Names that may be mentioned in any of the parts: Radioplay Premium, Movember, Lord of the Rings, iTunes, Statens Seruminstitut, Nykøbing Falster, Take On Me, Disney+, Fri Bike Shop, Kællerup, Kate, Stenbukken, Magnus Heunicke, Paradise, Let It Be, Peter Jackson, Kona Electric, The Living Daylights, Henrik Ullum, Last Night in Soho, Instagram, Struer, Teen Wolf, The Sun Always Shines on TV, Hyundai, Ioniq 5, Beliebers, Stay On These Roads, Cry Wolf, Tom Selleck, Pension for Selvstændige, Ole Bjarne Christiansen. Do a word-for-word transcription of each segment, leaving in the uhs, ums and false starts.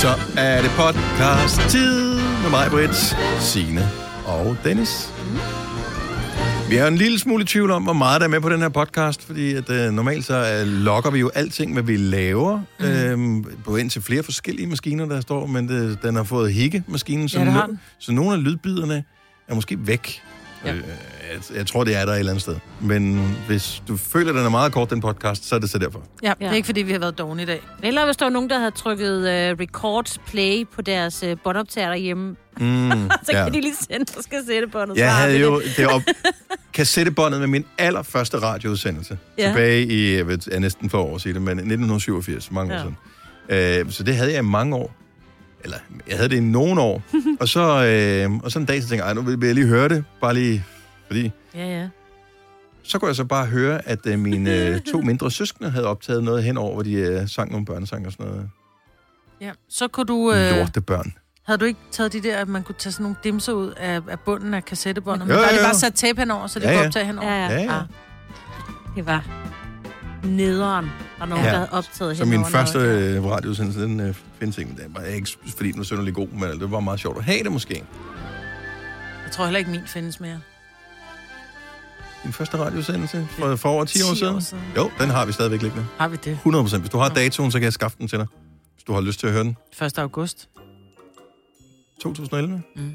Så er det podcast-tid med mig, Brits, Signe og Dennis. Vi er en lille smule i tvivl om, hvor meget der er med på den her podcast, fordi at, øh, normalt så øh, logger vi jo alting, hvad vi laver, øh, på indtil flere forskellige maskiner, der står, men det, den har fået hikke-maskinen, så, ja, no- så nogle af lydbiderne er måske væk. Ja. Øh, jeg, jeg tror, det er der et eller andet sted. Men hvis du føler, den er meget kort, den podcast, så er det så derfor. Ja, det er ikke, fordi vi har været dogne i dag. Eller hvis der var nogen, der havde trykket uh, record play på deres uh, båndoptager derhjemme, mm, så ja. Kan de lige sende os kassettebåndet. Jeg havde det. jo det op, kassettebåndet med min allerførste radioudsendelse. Ja. Tilbage i, jeg ved, næsten for år siden, men nitten syvogfirs, mange ja. år siden. Uh, så det havde jeg i mange år. Eller, jeg havde det i nogle år. Og så, øh, og så en dag, så tænkte jeg, nu vil jeg lige høre det. Bare lige, fordi... Ja, ja. Så kunne jeg så bare høre, at øh, mine øh, to mindre søskende havde optaget noget henover, hvor de øh, sang nogle børnesange og sådan noget. Ja, så kunne du... Øh, Lorte børn. Havde du ikke taget de der, at man kunne tage sådan nogle dimser ud af, af bunden af kassettebåndet? Men jo, jo, jo. Bare, det bare sat tape henover, så det ja, kunne ja. optage henover. Ja, ja. ja, ja. Ah, det var nederen. Og nogen, ja. der havde optaget så min første øh, radioudsendelse, den øh, findes ikke. Det var ikke, fordi den var sønderlig god, men det var meget sjovt at have det måske. Jeg tror heller ikke, min findes mere. Din første radioudsendelse for, for over ti år siden? siden? Jo, den har vi stadigvæk liggende. Har vi det? hundrede procent. Hvis du har datoen, så kan jeg skaffe den til dig. Hvis du har lyst til at høre den. første august. to tusind og elleve? Mm.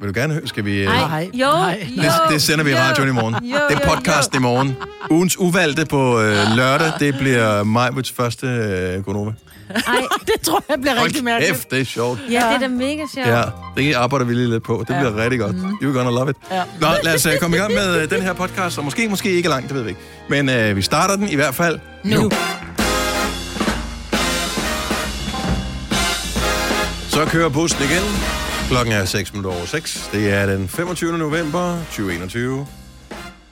Vil du gerne høre? Skal vi... Nej, øh... jo, jo. Det, det sender vi i radioen i morgen. Jo, det er podcasten i morgen. Ugens uvalgte på øh, lørdag, det bliver Majwits første øh, Gå Nova. Nej, det tror jeg bliver rigtig mærkeligt. Hold kæft, det er sjovt. Ja, det er da mega sjovt. Ja, det arbejder vi lige lidt på. Det ja. bliver rigtig godt. Mm. You're gonna love it. Ja. Nå, lad os øh, komme i gang med øh, den her podcast, og måske, måske ikke langt, det ved vi ikke. Men øh, vi starter den i hvert fald nu. nu. Så kører bussen igen. Klokken er seks minutter over seks. Det er den femogtyvende november to tusind og enogtyve.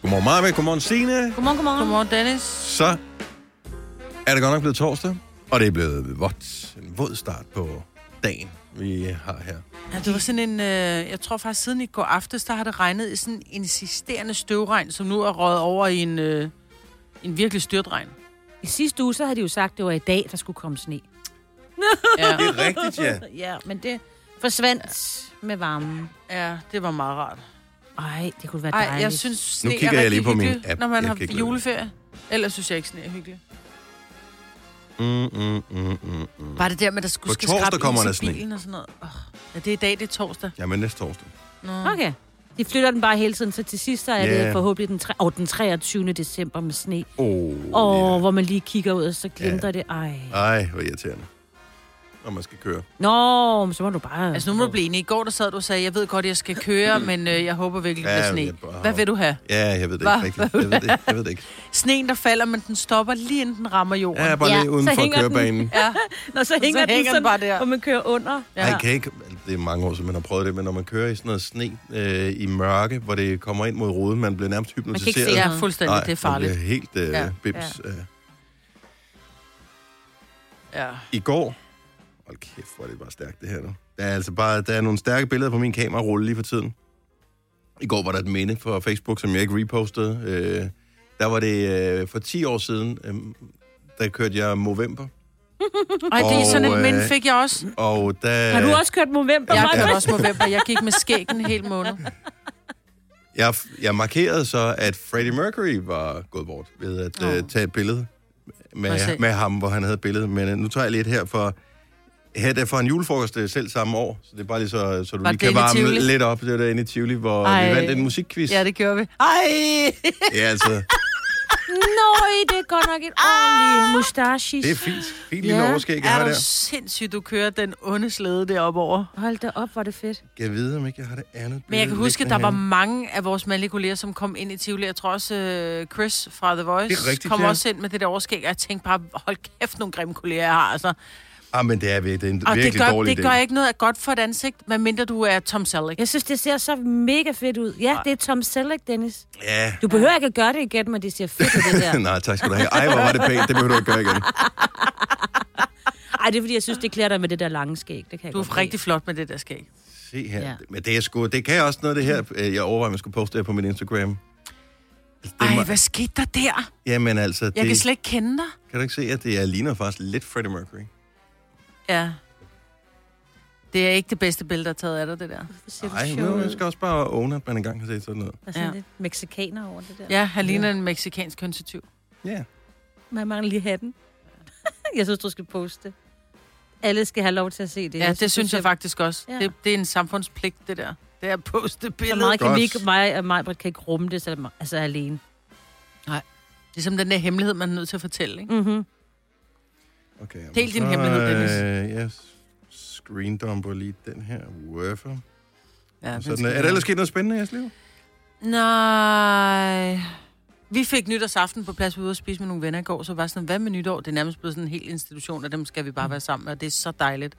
Godmorgen Marve, godmorgen Signe. Godmorgen, godmorgen. Godmorgen Dennis. Så er det godt nok blevet torsdag, og det er blevet vådt. En våd start på dagen, vi har her. Ja, det var sådan en, øh, jeg tror faktisk siden i går aftes, der har det regnet i sådan en insisterende støvregn, som nu er røget over i en, øh, en virkelig styrtregn. I sidste uge, så havde de jo sagt, det var i dag, der skulle komme sne. Ja. Det er rigtigt, ja. Ja, men det... forsvandt ja. med varmen. Ja, det var meget rart. Ej, det kunne være dejligt. Ej, jeg synes, sne nu kigger er jeg lige på min app, når man jeg har juleferie. Ellers synes jeg ikke, sne er hyggeligt. Mm, mm, mm, mm. Bare det der med, der skulle skal skrabe ind i bilen og sådan noget. Oh, ja, det er i dag, det er torsdag. Ja, men næste torsdag. Nå. Okay. De flytter den bare hele tiden, så til sidst så er yeah. det forhåbentlig den, tre- oh, den treogtyvende december med sne. Åh, oh, oh, yeah. Hvor man lige kigger ud, og så glimter yeah. det. Ej. Ej, hvor irriterende. Når man skal køre. Nå, så må du bare... Altså, nu må du blive enig. I går der sad du og sagde, jeg ved godt, jeg skal køre, men øh, jeg håber virkelig, at ja, det bliver sne. Bare... Hvad vil du have? Ja, jeg ved det Hva? ikke. Jeg ved det, jeg ved det ikke. Sneen, der falder, men den stopper lige inden den rammer jorden. Ja, bare lige ja, uden for kørebanen. Ja. Nå, så hænger, så den, hænger den sådan, den bare der. Og man kører under. Ja. Nej, kan ikke... Det er mange år, så man har prøvet det, men når man kører i sådan noget sne øh, i mørke, hvor det kommer ind mod ruden, man bliver nærmest hypnotiseret. Man kan ikke se ja, fuldstændig. Nej, det er farligt. Nej, helt øh, ja. bips. Ja. Øh. Ja. I går... Hold kæft, hvor er det bare stærkt, det her nu. Der er altså bare, der er nogle stærke billeder på min kamerarulle lige for tiden. I går var der et minde fra Facebook, som jeg ikke repostede. Øh, der var det øh, for ti år siden, øh, der kørte jeg Movember. Ej, det er sådan et minde, fik jeg også. Og der... Har du også kørt Movember? Jeg kørte også Movember. Jeg gik med skæggen hele måned. Jeg, jeg markerede så, at Freddie Mercury var gået bort ved at oh. øh, tage et billede med, med ham, hvor han havde billedet. Men øh, nu tager jeg lidt her for... Her der for en julefrokost selv samme år, så det er bare lige så, så du lige kan varme lidt op. Det var derinde i Tivoli, hvor Ej. vi vandt en musikquiz. Ja, det gjorde vi. Ej! Ja, altså. Nøj, det er godt nok et ordentligt mustache. Det er fint. Fint lille ja. overskæg, jeg har der. Er du sindssygt, du kører den onde slæde deroppe over. Hold da op, hvor det fedt. Jeg ved, om ikke jeg har det andet. Men jeg kan huske, at der var mange af vores mandlige kolleger, som kom ind i Tivoli. Jeg tror også, uh, Chris fra The Voice rigtigt, kom ja. også ind med det der overskæg. Jeg tænkte bare, hold kæft, nogle grimme kolleger, jeg har, altså. Ah, men det er virkelig en virkelig det gør, dårlig det idé. Det gør ikke noget godt for et ansigt, medmindre du er Tom Selleck. Jeg synes, det ser så mega fedt ud. Ja, det er Tom Selleck, Dennis. Ja. Du behøver ikke at gøre det igen, men det ser fedt ud, det der. Nej, tak skal du have. Ej, hvor var det pænt. Det behøver du ikke gøre igen. Ej, det er fordi, jeg synes, det klæder dig med det der lange skæg. Det kan du er rigtig flot med det der skæg. Se her. Ja. Men det er sgu... Det kan også noget, det her. Jeg overvejer, at man skulle poste det på min Instagram. Ej, må... hvad skete der der? Jamen altså... Jeg det... kan slet ikke kende dig. Kan du ikke se, at det er ligner faktisk lidt Freddie Mercury? Ja. Det er ikke det bedste billede, der er taget af dig, det der. Nej, nu jeg skal også bare åbne, at man engang har set sådan noget. Der er sådan ja. lidt mexikaner over det der. Ja, han ligner ja. en mexikansk kønsetyv. Ja. Yeah. Man mangler lige hatten. Jeg synes, du skal poste. Alle skal have lov til at se det. Ja, jeg det synes, synes jeg skal... faktisk også. Ja. Det, det er en samfundspligt, det der. Det er at poste billeder. Så meget kan mig og Majbrit kan ikke rumme det, så altså alene. Nej. Ligesom den der hemmelighed, man er nødt til at fortælle, ikke? Mhm. Okay, jamen, Del din så, hemmelighed, Dennis. Øh, yes. Screendumper lige den her. Wurfer. Ja, den sådan, er der ellers sket noget spændende i jeres liv? Nej. Vi fik nytårsaften på plads, vi var ude og spise med nogle venner i går, så var sådan, hvad med nytår? Det er nærmest blevet sådan en hel institution, og dem skal vi bare være sammen med, og det er så dejligt.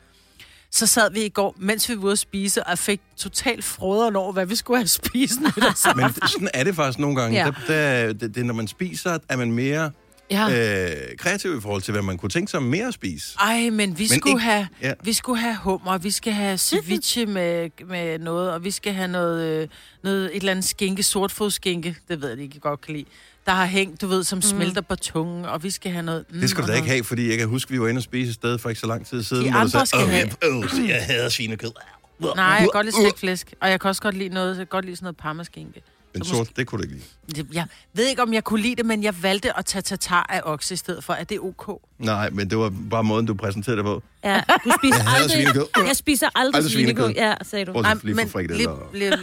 Så sad vi i går, mens vi var ude at spise, og fik totalt froderen over, hvad vi skulle have spist nytårsaften. Men sådan er det faktisk nogle gange. Ja. Der, der, det, det, når man spiser, er man mere... Ja. Øh, kreativ i forhold til, hvad man kunne tænke sig mere at spise. Ej, men vi, men skulle, ikke, have, ja. vi skulle have hummer, vi skal have ceviche med, med noget, og vi skal have noget, noget et eller andet skinke, sortfodskinke, det ved jeg ikke, jeg godt kan lide, der har hængt, du ved, som mm. smelter på tungen, og vi skal have noget... Mm, det skulle du da ikke have, fordi jeg kan huske, vi var inde og spise et sted for ikke så lang tid siden, de hvor du sagde, skal øh, øh, øh, jeg hader svinekød. Nej, jeg kan godt lide stikflæsk, og jeg kan også godt lide noget, jeg kan godt lide sådan noget parmaskinke. Men sort, måske... det kunne du ikke lide. Jeg ved ikke, om jeg kunne lide det, men jeg valgte at tage tatar af okse i stedet for. Er det ok? Nej, men det var bare måden, du præsenterede det på. Ja, du spiser aldrig... Jeg spiser aldrig svinekød. Ja, sagde du. Bortset lige for frikadelle.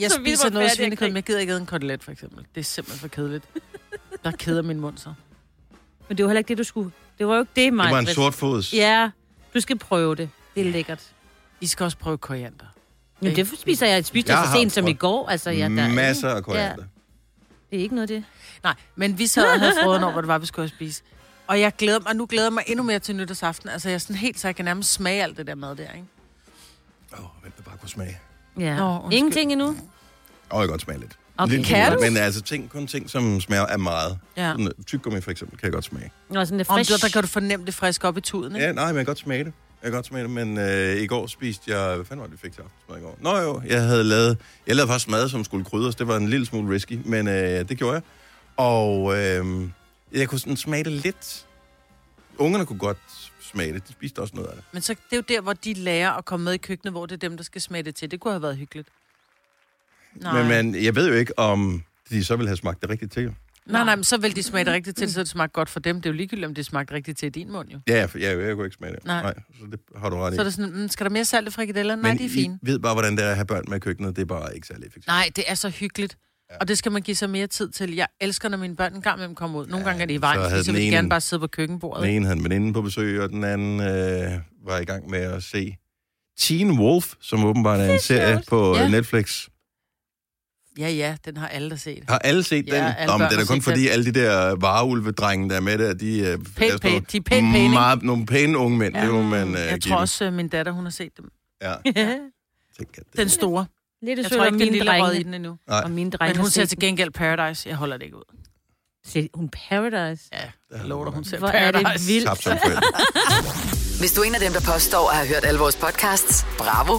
Jeg spiser noget svinekød, men jeg gider ikke æde en kotelet, for eksempel. Det er simpelthen for kedeligt. Der keder min mund så. Men det var heller ikke det, du skulle. Det var jo ikke det, Maja. Det var en sortfods. Ja, du skal prøve det. Det er lækkert. I skal også prøve koriander. Men det spiser jeg. Jeg spiste så sent som i går. Altså, ja, der er masser af koriander. Ja. Det er ikke noget, det. Nej, men vi sad og havde frøden over, hvor det var, vi skulle spise. Og jeg glæder mig, og nu glæder jeg mig endnu mere til nytårsaften. Altså, jeg er sådan helt, så jeg kan nærmest smage alt det der mad der, ikke? Åh, oh, hvem der bare kunne smage. Ja. Nå, ingenting endnu? Åh, oh, jeg kan godt smage lidt. Og okay, kan du? Men altså, ting, kun ting, som smager af meget. Ja. Tyggegummi for eksempel, kan jeg godt smage. Nå, sådan det friske. Om du, der kan du fornemme det friske op i tuden, ikke? Ja, nej, men jeg kan godt smage det. Jeg kan godt smage det, men øh, i går spiste jeg... Hvad fanden var det, vi fik til aftensmad i går? Nå jo, jeg havde lavet... Jeg lavede faktisk mad, som skulle krydres. Det var en lille smule risky, men øh, det gjorde jeg. Og øh, jeg kunne sådan smage det lidt. Ungerne kunne godt smage det. De spiste også noget af det. Men så det er jo der, hvor de lærer at komme med i køkkenet, hvor det er dem, der skal smage det til. Det kunne have været hyggeligt. Nej. Men, men jeg ved jo ikke, om de så ville have smagt det rigtigt til. Nej, nej, men så vil de smage det rigtigt til, så det smagte godt for dem. Det er jo ligegyldigt, om det smagte rigtigt til i din mund, jo. Ja, for jeg, jeg kunne ikke smage det. Nej. nej. Så det har du ret i. Så er det sådan, skal der mere salt i frikadellerne? Nej, de er fine. Men ved bare, hvordan det er at have børn med køkkenet. Det er bare ikke særlig effektivt. Nej, det er så hyggeligt. Ja. Og det skal man give sig mere tid til. Jeg elsker, når mine børn en gang imellem kommer ud. Nogle ja, gange er det i vejen, så, så vil de gerne bare sidde på køkkenbordet. Den ene havde en veninde på besøg, og den anden øh, var i gang med at se Teen Wolf, som åbenbart er en serie på ja. Netflix. Ja, ja, den har alle der set. Har alle set den? Ja, alle Nå, men det er da kun fordi, den. Alle de der vareulvedrenge, der er med der, de er pænt, pænt, de er pænt, pænt, meget, nogle pæne unge mænd. Ja. Det må man, uh, jeg tror også, uh, min datter, hun har set dem. Ja. Den store. Lidt jeg tror ikke, det er lille rød i den endnu. Og mine drenge men hun ser til gengæld Paradise. Jeg holder det ikke ud. Ser hun Paradise? Ja, jeg lover dig, hun ser Paradise. Hvor er det vildt. Hvis du er en af dem, der påstår at have hørt alle vores podcasts, bravo.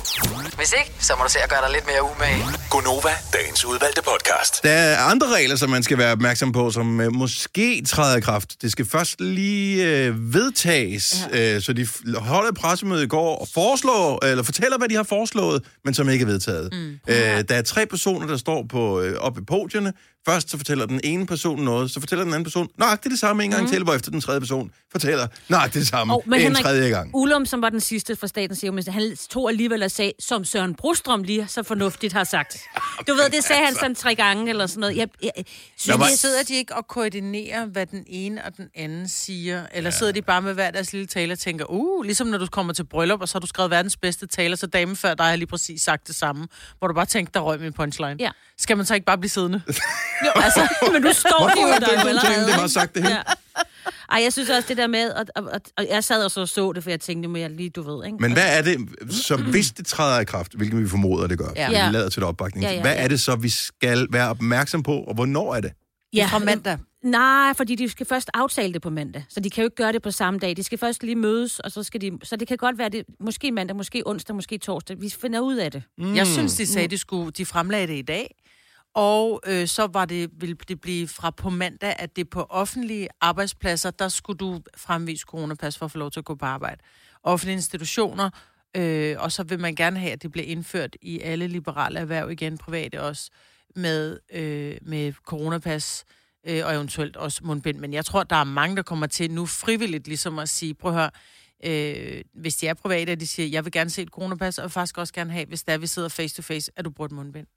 Hvis ikke, så må du se at gøre dig lidt mere umage. Gå Nova, dagens udvalgte podcast. Der er andre regler, som man skal være opmærksom på, som øh, måske træder i kraft. Det skal først lige øh, vedtages, ja. øh, så de holder et pressemøde i går og foreslår, eller fortæller, hvad de har foreslået, men som ikke er vedtaget. Mm. Øh, der er tre personer, der står på, øh, oppe i podierne. Først så fortæller den ene person noget, så fortæller den anden person nøjagtigt det samme en gang mm. til, hvor efter den tredje person fortæller nøjagtigt det samme oh, men en Henrik tredje gang. Ullum, som var den sidste fra Statens Seruminstitut, han tog alligevel og sagde, som Søren Brostrøm lige så fornuftigt har sagt. Du ved, det sagde han sådan tre gange eller sådan noget. Jeg, jeg, jeg synes, var... sidder de ikke og koordinerer, hvad den ene og den anden siger? Eller ja. sidder de bare med hver deres lille taler og tænker, uh, ligesom når du kommer til bryllup, og så har du skrevet verdens bedste taler, så damen før dig har lige præcis sagt det samme, hvor du bare tænkte, der røg min punchline. Ja. Skal man så ikke bare blive siddende? Jo, altså, men du står jo der. Hvorfor er det, tænkte, det var sagt det her? Ja. Ej, jeg synes også det der med, og, og, og jeg sad og så, så det, for jeg tænkte, men jeg lige, du ved, ikke? Men hvad er det, så hvis det træder i kraft, hvilket vi formoder, det gør, ja. vi lader til det opbakning, ja, ja, ja. hvad er det så, vi skal være opmærksom på, og hvornår er det? Ja, fra mandag. Nej, fordi de skal først aftale det på mandag, så de kan jo ikke gøre det på samme dag. De skal først lige mødes, og så skal de... Så det kan godt være, det måske mandag, måske onsdag, måske torsdag. Vi finder ud af det. Mm. Jeg synes, de sagde, de skulle, de fremlagde det i dag. Og øh, så var det, ville det blive fra på mandag, at det på offentlige arbejdspladser, der skulle du fremvise coronapas for at få lov til at gå på arbejde. Offentlige institutioner, øh, og så vil man gerne have, at det bliver indført i alle liberale erhverv igen, private også, med, øh, med coronapas øh, og eventuelt også mundbind. Men jeg tror, der er mange, der kommer til nu frivilligt ligesom at sige, prøv at høre, øh, hvis de er private, og de siger, jeg vil gerne se et coronapas, og faktisk også gerne have, hvis der vi sidder face to face, at du bruger et mundbind.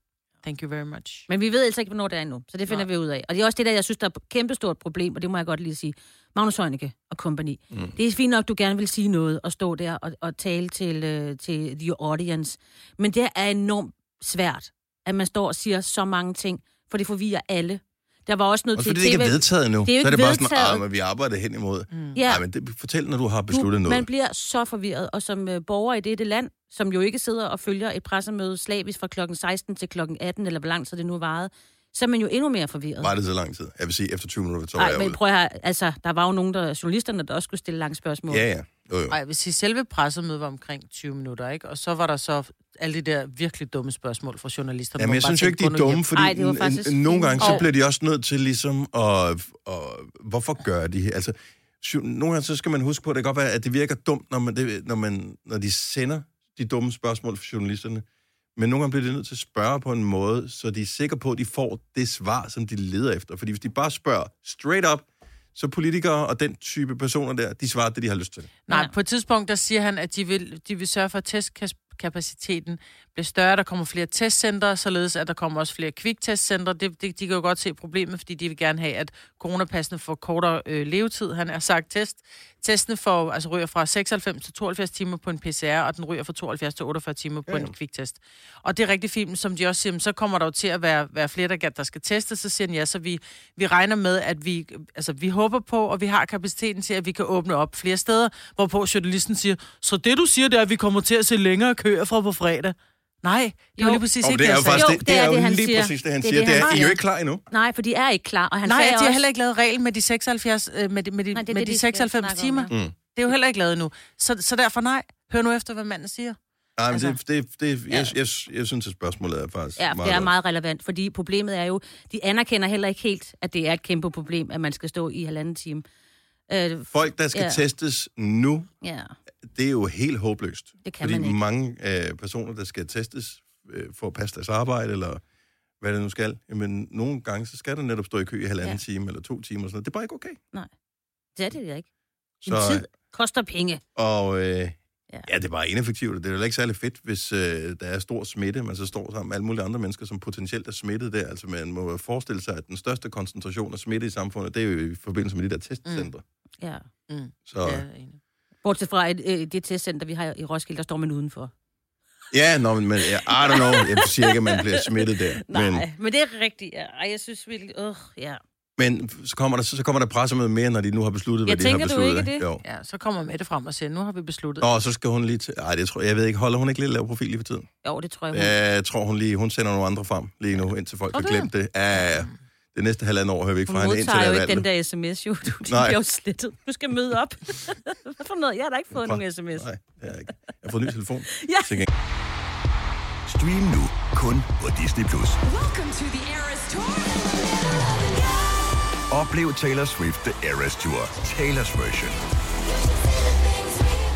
Thank you very much. Men vi ved altså ikke, hvornår det er endnu, så det finder Nej. vi ud af. Og det er også det der, jeg synes, der er et kæmpestort problem, og det må jeg godt lige sige. Magnus Heunicke og kompagni. Mm. Det er fint nok, du gerne vil sige noget og stå der og, og tale til, øh, til the audience. Men det er enormt svært, at man står og siger så mange ting, for det forvirrer alle. Der var også noget også til fordi det ikke er vedtaget nu. Det er jo så er det vedtaget. Bare sådan, at vi arbejder hen imod. Mm. Ja. Ej, men det, fortæl, når du har besluttet du, noget. Man bliver så forvirret, og som øh, borger i dette land, som jo ikke sidder og følger et pressemøde slavisk fra klokken seksten til klokken atten, eller hvor langt så det nu varede, så er man jo endnu mere forvirret. Var det så lang tid? Jeg vil sige, efter tyve minutter, så var jeg ude. Nej, men prøv at høre, altså, der var jo nogen, der, journalisterne, der også skulle stille lange spørgsmål. Ja, ja. Jo, jo. Ej, jeg vil sige, selve pressemødet var omkring tyve minutter, ikke? Og så var der så alle de der virkelig dumme spørgsmål fra journalister. Jamen, jeg synes jo ikke, de er dumme, fordi Ej, det var faktisk... nogle gange, så bliver de også nødt til ligesom, og, og hvorfor gør de her? Altså, nogle gange, så skal man huske på, at det kan godt være, at det virker dumt, når, man, det, når, man, når de sender de dumme spørgsmål fra journalisterne. Men nogle gange bliver de nødt til at spørge på en måde, så de er sikre på, at de får det svar, som de leder efter. Fordi hvis de bare spørger straight up, så politikere og den type personer der, de svarer det, de har lyst til. Nej, på et tidspunkt, der siger han, at de vil, de vil sørge for, at testkapaciteten bliver større. Der kommer flere testcentre, således at der kommer også flere kviktestcentre. Det, det, de kan jo godt se problemet, fordi de vil gerne have, at coronapassene får kortere øh, levetid. Han har sagt test. Testene får, altså, ryger fra seksoghalvfems til tooghalvfjerds timer på en P C R, og den ryger fra tooghalvfjerds til otteogfyrre timer på ja, en kviktest. Og det er rigtig fint, som de også siger, så kommer der jo til at være, være flere, der, der skal testes. Så siger han, ja, så vi, vi regner med, at vi, altså, vi håber på, og vi har kapaciteten til, at vi kan åbne op flere steder, hvorpå journalisten siger, så det du siger, det er, at vi kommer til at se længere køer fra på fredag. Nej, det er jo lige præcis oh, ikke det, han siger. Jo, det er jo lige præcis det, han siger. Det er, I er jo ikke klar endnu. Nej, for de er ikke klar. Og han Nej, de har også... heller ikke lavet regel med de seksoghalvfjerds, med de, med de, nej, det, med det, de seksoghalvfems timer. Mm. Det er jo heller ikke lavet endnu. Så, så derfor nej, hør nu efter, hvad manden siger. Nej, men altså, det, det, det, jeg, ja. jeg, jeg, jeg synes, at spørgsmålet er faktisk ja, meget... Ja, det er meget relevant, fordi problemet er jo, de anerkender heller ikke helt, at det er et kæmpe problem, at man skal stå i halvanden time. Øh, Folk, der skal ja. testes nu... Ja. Det er jo helt håbløst, fordi mange øh, personer, der skal testes øh, for at passe deres arbejde, eller hvad det nu skal, men nogle gange, så skal der netop stå i kø i halvanden ja. time, eller to timer, og sådan noget. Det er bare ikke okay. Nej, det er det da ikke. Din så, tid koster penge. Og øh, ja. ja, det er bare ineffektivt, det er jo ikke særlig fedt, hvis øh, der er stor smitte, man så står sammen med alle mulige andre mennesker, som potentielt er smittet der. Altså, man må forestille sig, at den største koncentration af smitte i samfundet, det er jo i forbindelse med de der testcentre. Mm. Ja, mm. Så, ja, egentlig. Bortset fra et, et, det testcenter, vi har i Roskilde, der står man udenfor. Ja, nå, men jeg, I don't know, jeg siger ikke, at man bliver smittet der. Nej, men, men det er rigtigt. Ja. Ej, jeg synes virkelig, øh, ja. Men så kommer der, så kommer der pressemøde mere, når de nu har besluttet, jeg hvad tænker, de har besluttet. Jeg tænker, du ikke det? Jo. Ja, så kommer Mette frem og siger, nu har vi besluttet. Åh, så skal hun lige... T- Ej, det tror jeg, jeg ved ikke, holder hun ikke lidt lav profil lige for tiden? Jo, det tror jeg, hun. Jeg tror, hun lige, hun sender nogle andre frem lige nu, indtil folk okay. har glemt det. Ja, det næste halvandet år hører vi ikke fra hende indtil der er valget. Hun modtager jo ikke den der sms, jo. Du bliver jo slettet. Du skal møde op. Hvad for noget? Jeg har da ikke fået nogen sms. Nej, jeg har ikke. Jeg har fået en ny telefon. Ja. Stream nu kun på Disney plus. Oplev Taylor Swift The Eras Tour, Taylor's version.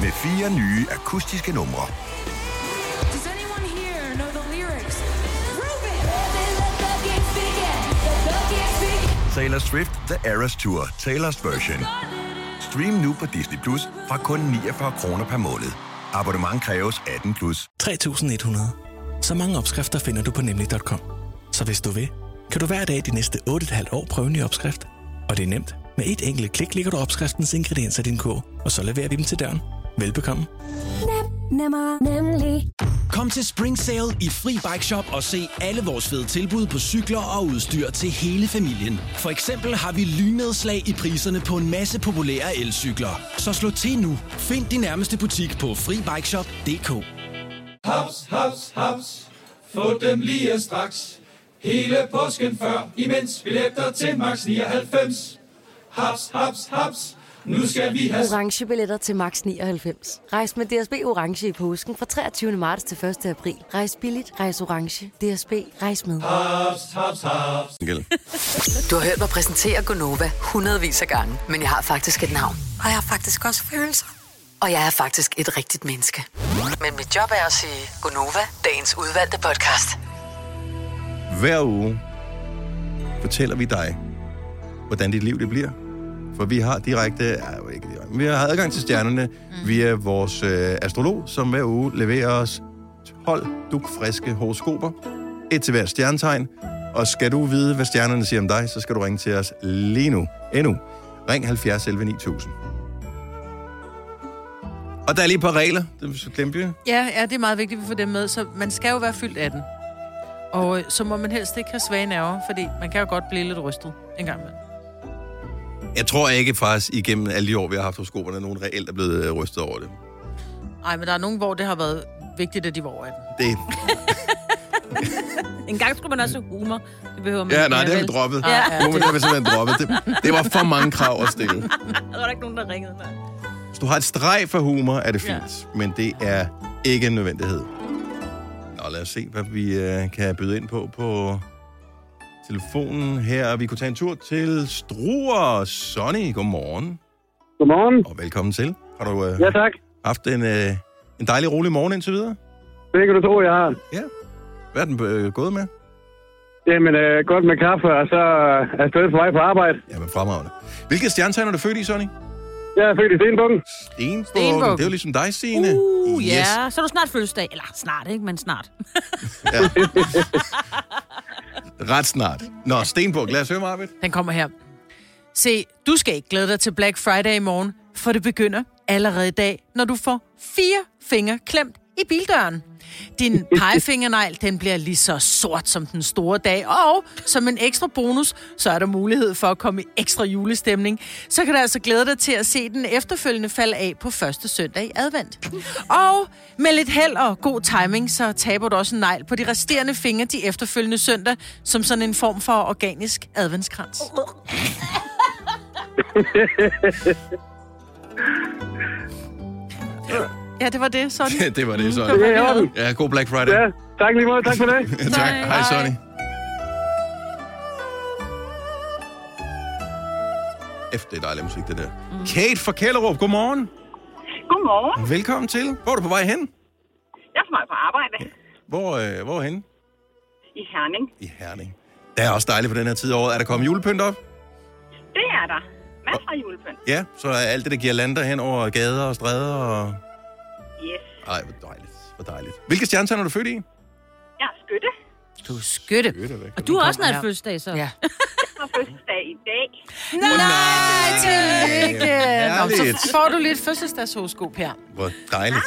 Med fire nye akustiske numre. Taylor Swift The Eras Tour, Taylor's version. Stream nu på Disney Plus fra kun niogfyrre kroner per måned. Abonnement kræves atten plus. tre tusind et hundrede. Så mange opskrifter finder du på nemlig punktum com. Så hvis du vil, kan du hver dag de næste otte komma fem år prøve en ny opskrift. Og det er nemt. Med et enkelt klik lægger du opskriftens ingredienser i din kog, og så leverer vi dem til døren. Velbekomme. Nemmer, nemlig. Kom til Spring Sale i Fri Bike Shop og se alle vores fede tilbud på cykler og udstyr til hele familien. For eksempel har vi lynnedslag i priserne på en masse populære elcykler. Så slå til nu. Find din nærmeste butik på fri bike shop punktum d k. Haps, haps, haps. Få dem lige straks. Hele påsken før, imens billetter til max nioghalvfems. Haps, haps, haps. Nu skal vi have orange billetter til max nioghalvfems. Rejs med D S B Orange i påsken fra treogtyvende marts til første april. Rejs billigt, rejs orange. D S B, rejs med. Hops, hops, hops. Du har hørt mig præsentere Gå Nova hundredvis af gange, men jeg har faktisk et navn. Og jeg har faktisk også følelser. Og jeg er faktisk et rigtigt menneske. Men mit job er at sige Gå Nova, dagens udvalgte podcast. Hver uge fortæller vi dig, hvordan dit liv det bliver. For vi har direkte, nej, ikke direkte, vi har adgang til stjernerne via vores øh, astrolog, som hver uge leverer os tolv dugfriske horoskoper. Et til hver stjernetegn. Og skal du vide, hvad stjernerne siger om dig, så skal du ringe til os lige nu. Endnu. Ring halvfjerds elleve ni tusind. Og der er lige et par regler, det glemte jeg. Ja, ja, det er meget vigtigt, at vi får dem med. Så man skal jo være fyldt af den. Og øh, så må man helst ikke have svage nerver, fordi man kan jo godt blive lidt rystet en gang imellem. Jeg tror ikke faktisk igennem alle de år, vi har haft horoskoperne, at nogen reelt er blevet rystet over det. Nej, men der er nogen, hvor det har været vigtigt, at de var over atten. Det. En gang skulle man også have humor. Det behøver man. Ja, nej, det har vi droppet. Ah, ja, humor, det har vi simpelthen droppet. Det, det var for mange krav at stille. Der var der ikke nogen, der ringede. Hvis du har et streg for humor, er det fint. Ja. Men det er ikke en nødvendighed. Nå, lad os se, hvad vi øh, kan byde ind på på... telefonen her. Vi kunne tage en tur til Struer. Sonny, godmorgen. Godmorgen. Og velkommen til. Har du øh, ja, tak. haft en, øh, en dejlig, rolig morgen indtil videre? Det kan du tro, jeg har. Ja. Hvad er den øh, gået med? Jamen, øh, godt med kaffe, og så øh, er stedet for vej på arbejde. Jamen, fremragende. Hvilke stjernetegn er du født i, Sonny? Jeg er født i Stenbukken. Stenbukken. Stenbukken. Det er jo ligesom dig, Signe. Uh, yes. Ja. Så er du snart fødselsdag. Eller snart, ikke? Men snart. Ja. Ret snart. Nå, Stenbuk, lad os høre, Marve. Den kommer her. Se, du skal ikke glæde dig til Black Friday i morgen, for det begynder allerede i dag, når du får fire fingre klemt i bildøren. Din pegefingernegl, den bliver lige så sort som den store dag, og som en ekstra bonus, så er der mulighed for at komme i ekstra julestemning. Så kan du altså glæde dig til at se den efterfølgende falde af på første søndag i advent. Og med lidt held og god timing, så taber du også en negl på de resterende fingre de efterfølgende søndag, som sådan en form for organisk adventskrans. Ja. Ja, det var det, Sonny. det var det, Sonny. Mm, ja, god Black Friday. Ja, tak lige meget. Tak for det. Ja, tak. Hej, hej Sonny. Efter det er dejlig musik, det der. Mm. Kate fra Kællerup, godmorgen. Godmorgen. Velkommen til. Hvor er du på vej hen? Jeg er på vej på arbejde. Ja. Hvor, øh, hvor hen? I Herning. I Herning. Det er også dejligt på den her tid af året. Er der kommet julepynt op? Det er der. Masser af julepynt. Ja, så er alt det, der giver lander hen over gader og stræder og... Yes. Ej, hvor dejligt, hvor dejligt. Hvilke stjernetegn er du født i? Jeg er skytte. Du er skytte. skytte og du er også nær fødselsdag, så? Ja. Jeg er fødselsdag i dag. Nej, Nej tillykke. Så får du lidt fødselsdagshoroskop her. Hvor dejligt.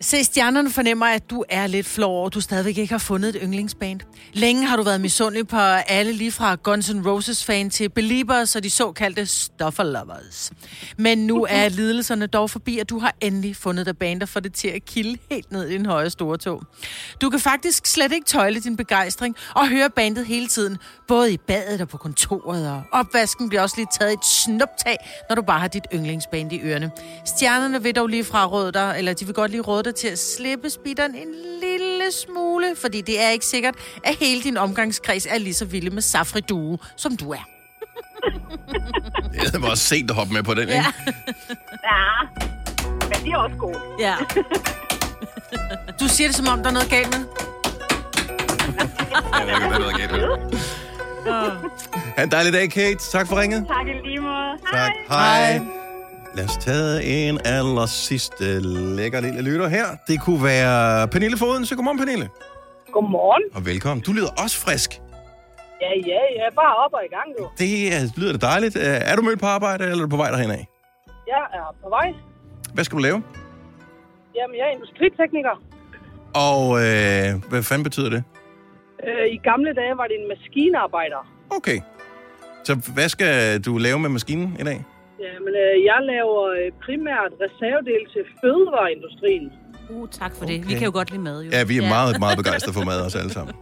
Se, stjernerne fornemmer, at du er lidt flov over, du stadigvæk ikke har fundet et yndlingsband. Længe har du været misundelig på alle, lige fra Guns N' Roses-fan til Beliebers og de såkaldte stofferlovers. Men nu er lidelserne dog forbi, og du har endelig fundet dig bander for det til at kilde helt ned i din højre store tog. Du kan faktisk slet ikke tøjle din begejstring og høre bandet hele tiden, både i badet og på kontoret, og opvasken bliver også lige taget et snuptag, når du bare har dit yndlingsband i ørerne. Stjernerne vil dog lige fraråde dig, eller de vil godt lige råde dig til at slippe speederen en lille smule, fordi det er ikke sikkert, at hele din omgangskreds er lige så vilde med safri due, som du er. Det var også sent at hoppe med på den, ikke? Ja, ja. Men de er også gode. Ja. Du siger det, som om der er noget galt med. Jeg ved ikke, der er noget galt med. Ha' en dejlig dag, Kate. Tak for ringet. Tak i lige måde. Tak. Hej. Hej. Lad os tage en aller sidste lækker lille lytter her. Det kunne være Pernille Foden. Så godmorgen, Pernille. Godmorgen. Og velkommen. Du lyder også frisk. Ja, ja, ja. Bare op og i gang, du. Det lyder det dejligt. Er du mødt på arbejde, eller er du på vej derhen af? Jeg er på vej. Hvad skal du lave? Jamen, jeg er industritekniker. Og øh, hvad fanden betyder det? Øh, I gamle dage var det en maskinarbejder. Okay. Så hvad skal du lave med maskinen i dag? Jamen, øh, jeg laver øh, primært reservedele til fødevareindustrien. Uh, tak for okay. det. Vi kan jo godt lide mad, jo. Ja, vi er ja. meget, meget begejstrede for mad også alle sammen.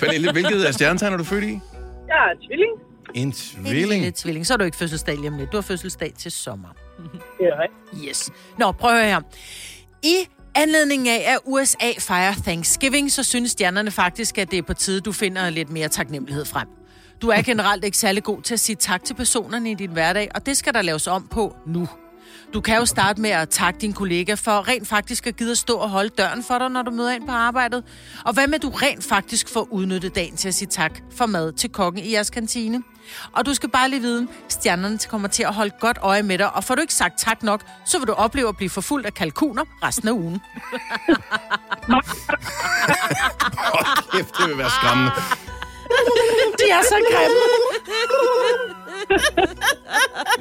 Pernille, hvilket af stjernetegn er du født i? Jeg er tvilling. En tvilling? En lille tvilling. Så er du ikke fødselsdag lige om lidt. Du har fødselsdag til sommer. Ja. Yes. Nå, prøv at høre her. I anledningen af, at U S A fejrer Thanksgiving, så synes stjernerne faktisk, at det er på tide, du finder lidt mere taknemmelighed frem. Du er generelt ikke særlig god til at sige tak til personerne i din hverdag, og det skal der laves om på nu. Du kan jo starte med at takke din kollega for rent faktisk at gide at stå og holde døren for dig, når du møder ind på arbejdet. Og hvad med, du rent faktisk får udnyttet dagen til at sige tak for mad til kokken i jeres kantine? Og du skal bare lige vide, stjernerne kommer til at holde godt øje med dig, og får du ikke sagt tak nok, så vil du opleve at blive forfulgt af kalkuner resten af ugen. Åh, kæft, det vil være skræmmende. De er så grimme.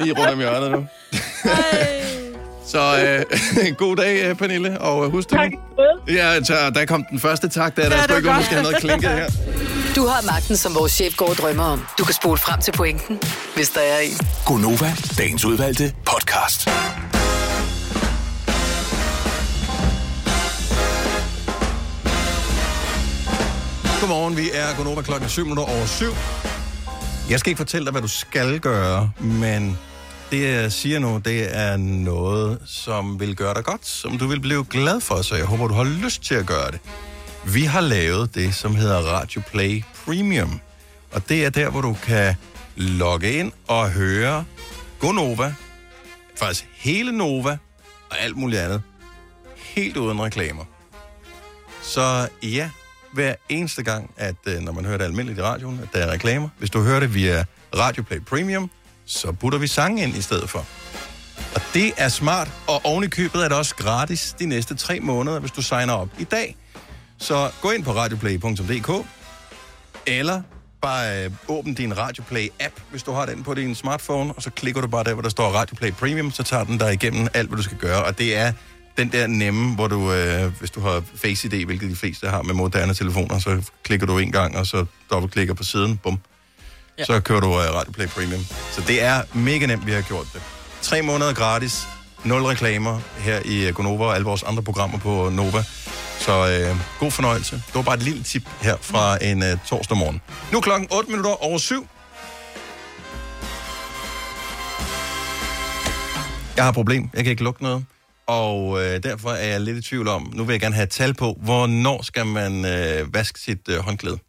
Lige rundt om hjørnet nu. Så øh, god dag, Pernille, og husk det. Tak. Ja, så der kom den første tak, der er der sgu ikke, om vi skal have noget klinket her. Du har magten, som vores chef går og drømmer om. Du kan spole frem til pointen, hvis der er en. Gå Nova, dagens udvalgte podcast. Godmorgen, vi er Gå Nova klokken syv minutter over syv. Jeg skal ikke fortælle dig, hvad du skal gøre, men det, jeg siger nu, det er noget, som vil gøre dig godt, som du vil blive glad for, så jeg håber, du har lyst til at gøre det. Vi har lavet det, som hedder Radioplay Premium, og det er der, hvor du kan logge ind og høre Gå Nova, faktisk hele Nova og alt muligt andet, helt uden reklamer. Så ja, hver eneste gang, at når man hører det almindeligt i radioen, at der er reklamer. Hvis du hører det via Radioplay Premium, så putter vi sange ind i stedet for. Og det er smart, og oven i købet er det også gratis de næste tre måneder, hvis du signer op i dag. Så gå ind på radioplay punktum d k, eller bare åbn din Radioplay-app, hvis du har den på din smartphone, og så klikker du bare der, hvor der står Radioplay Premium, så tager den dig igennem alt, hvad du skal gøre, og det er den der nemme, hvor du, øh, hvis du har Face I D, hvilket de fleste har med moderne telefoner, så klikker du en gang, og så dobbeltklikker på siden, bum. Ja. Så kører du øh, Radioplay Premium. Så det er mega nemt, vi har gjort det. Tre måneder gratis, nul reklamer her i Gå Nova og alle vores andre programmer på Nova. Så øh, god fornøjelse. Det var bare et lille tip her fra en øh, torsdag morgen. Nu er klokken otte minutter over syv. Jeg har et problem. Jeg kan ikke lukke noget. Og øh, derfor er jeg lidt i tvivl om, nu vil jeg gerne have et tal på, hvornår skal man øh, vaske sit øh, håndklæde?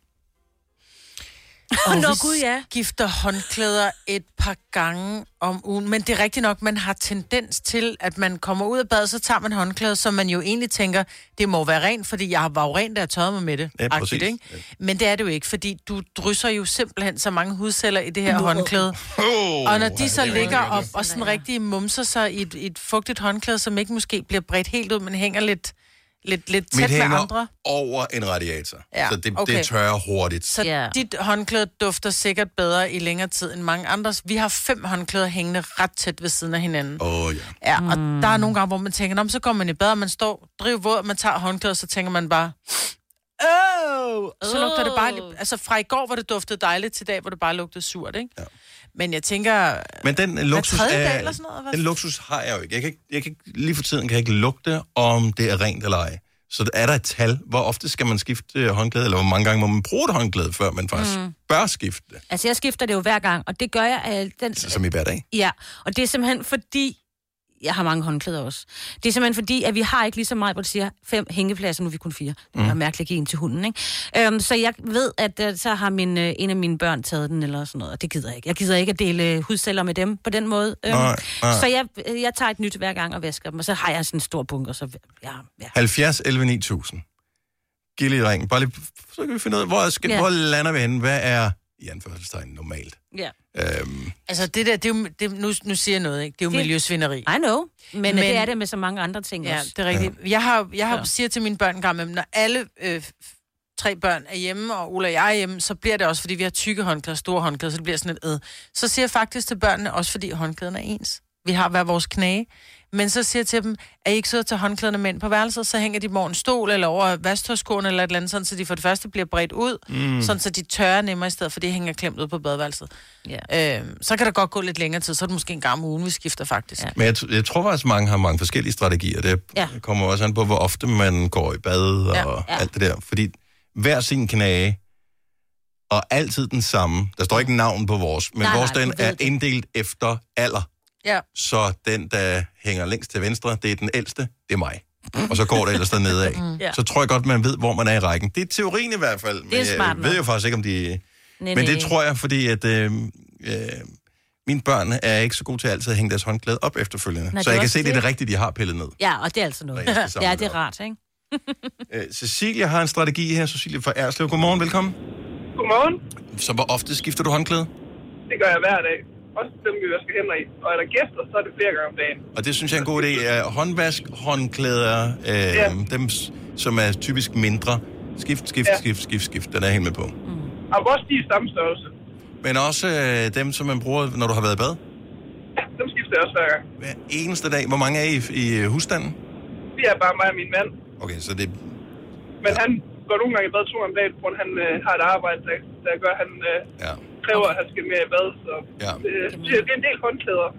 Og oh, nok ud, ja. Skifter håndklæder et par gange om ugen. Men det er rigtigt nok, man har tendens til, at man kommer ud af badet, så tager man håndklædet, som man jo egentlig tænker, det må være rent, fordi jeg var jo rent, da jeg tørrede mig med det. Ja, præcis. Ikke? Men det er det jo ikke, fordi du drysser jo simpelthen så mange hudceller i det her no. håndklæde. Oh, og når de så ligger op og sådan rigtig mumser sig i et, et fugtigt håndklæde, som ikke måske bliver bredt helt ud, men hænger lidt... Lidt, lidt tæt med andre. Over en radiator. Ja, så det, okay. det tørrer hurtigt. Så yeah. dit håndklæde dufter sikkert bedre i længere tid end mange andres. Vi har fem håndklæder hængende ret tæt ved siden af hinanden. Åh oh, yeah. ja. Mm. Og der er nogle gange, hvor man tænker, så går man i bad, man står drivvåd, man tager håndklæder, så tænker man bare... Oh, så lugter det bare... Altså fra i går, hvor det duftede dejligt, til dag, hvor det bare lugtede surt, ikke? Ja. Men jeg tænker... Men den luksus, er, eller sådan noget, den luksus har jeg jo ikke. Jeg kan ikke, jeg kan ikke lige for tiden kan jeg ikke lugte, om det er rent eller ej. Så er der et tal, hvor ofte skal man skifte håndklæde, eller hvor mange gange må man bruge et håndklæde, før man faktisk mm. bør skifte det? Altså jeg skifter det jo hver gang, og det gør jeg... Den, Som i hver dag? Ja, og det er simpelthen fordi... Jeg har mange håndklæder også. Det er simpelthen fordi, at vi har ikke lige så meget, hvor du siger, fem hængepladser, nu er vi kun fire. Det er mm. mærkeligt at give en til hunden, ikke? Øhm, så jeg ved, at så har min, øh, en af mine børn taget den, eller sådan noget, og det gider jeg ikke. Jeg gider ikke at dele hudceller med dem på den måde. Øhm, nej, nej. Så jeg, jeg tager et nyt hver gang og vasker dem, og så har jeg sådan en stor bunker. Så jeg, ja. halvfjerds elleve ni tusind. Giv lige ringen. Bare lige, så kan vi finde ud af, hvor, skal, ja. hvor lander vi henne? Hvad er... i anførselstegn normalt. Ja. Øhm. Altså det der, det er jo, det, nu, nu siger jeg noget, ikke? Det er jo det, miljøsvinderi. I know, men, men det er det med så mange andre ting ja, også. Ja, det er rigtigt. Ja. Jeg har, jeg har siger til mine børn gammel, når alle øh, tre børn er hjemme, og Ola og jeg er hjemme, så bliver det også, fordi vi har tykke håndklæder, store håndklæder, så det bliver sådan et æd. Så siger jeg faktisk til børnene, også fordi håndklæderne er ens. Vi har hver vores knæ. Men så siger jeg til dem, at I ikke sidder til håndklæderne med ind på værelset, så hænger de morgen stol eller over vasketøjskårene eller et eller andet, sådan, så de for det første bliver bredt ud, mm. sådan så de tørrer nemmere i stedet, for de hænger klemt ud på badeværelset. Yeah. Øh, så kan der godt gå lidt længere tid, så er det måske en gammel uge, vi skifter faktisk. Ja. Men jeg, t- jeg tror faktisk, at mange har mange forskellige strategier. Det ja. kommer også an på, hvor ofte man går i bad og ja. Ja. alt det der. Fordi hver sin knage og altid den samme. Der står ikke navn på vores, men nej, vores nej, den er det. Inddelt efter alder. Ja. Så den, der hænger længst til venstre, det er den ældste, det er mig. Og så går det ellers dernede af. Mm. Så tror jeg godt, man ved, hvor man er i rækken. Det er teorien i hvert fald, men det er smart, jeg ved jo faktisk ikke, om de... Næ, men det tror jeg, fordi at øh, øh, mine børn er ikke så gode til altid at hænge deres håndklæde op efterfølgende. Nå, så jeg kan se, det er det rigtige, de har pillet ned. Ja, og det er altså noget. Ja, det er rart, ikke? Æ, Cecilia har en strategi her. Cecilia fra Erslev. Godmorgen, velkommen. Godmorgen. Så hvor ofte skifter du håndklæde? Det gør jeg hver dag. Også dem, jeg skal hente i. Og er der gæster, så er det flere gange om dagen. Og det synes jeg er en god idé. Håndvask, håndklæder, øh, ja. Dem som er typisk mindre. Skift, skift, ja. skift, skift, skift. Den er jeg helt med på. Mm. Og også de i samme størrelse. Men også øh, dem, som man bruger, når du har været i bad? Ja, dem skifter jeg også hver gang. Hver eneste dag. Hvor mange er I i husstanden? Vi er bare mig og min mand. Okay, så det... Men ja. Han går nogle gange i bad to gange om dagen, fordi han øh, har et arbejde, der, der gør, han øh, ja. kræver, at han skal mere i bad. Så ja. øh, det, det er en del håndklæder.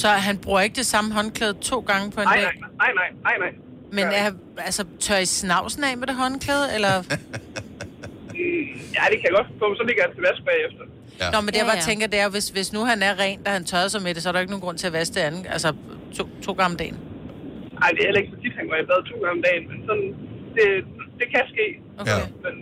Så han bruger ikke det samme håndklæde to gange på en nej, dag? Nej, nej, nej, nej, nej. Men er, altså, tør I snavsen af med det håndklæde, eller... Ja, det kan jeg godt forstå, så ligger han til vask bagefter. Ja. Nå, men det jeg bare tænker, det er, hvis, hvis nu han er ren, da han tørrer sig med det, så er der ikke nogen grund til at vaske det andet, altså to, to gange om dagen. Nej, det er heller ikke så tit, han går i bad to gange om dagen, men sådan, det, det kan ske. Okay. Ja. Men,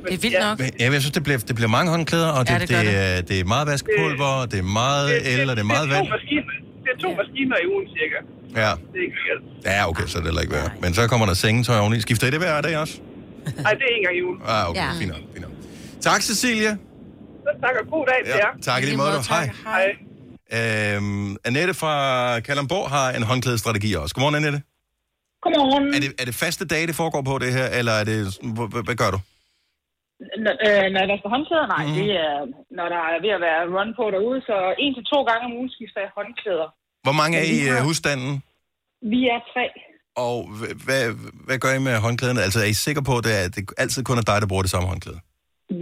men, det er vildt ja. nok. Ja, jeg synes, det bliver, det bliver mange håndklæder, og det, ja, det, det, det. det er meget vaskepulver, det, det er meget el, det, det, og det er meget vand. Det er to ja. maskiner i ugen, cirka. Ja. Det er ikke værd. Ja, okay, så er det heller ikke værd. Men så kommer der sengetøj oveni. Skifter I det hver dag også? Nej, det er en gang i ugen. Ah, okay, ja. fint nok, fint nok. Tak, Cecilia. Så tak, og god dag til jer. Ja, tak i lige måde. Hej. Hej. Øhm, Annette fra Kalundborg har en håndklædestrategi også. Godmorgen, Annette. Godmorgen. Er det, er det faste dage, det foregår på det her, eller er det... Hvad, hvad gør du? N- øh, når jeg vasker håndklæder? Nej, mm. det er... Når der er ved at være run på derude, så en til to gange om ugen skifter jeg håndklæder. Hvor mange er I i har... husstanden? Vi er tre. Og hvad, hvad, hvad gør I med håndklæderne? Altså, er I sikre på, at det, det altid kun er dig, der bruger det samme håndklæde?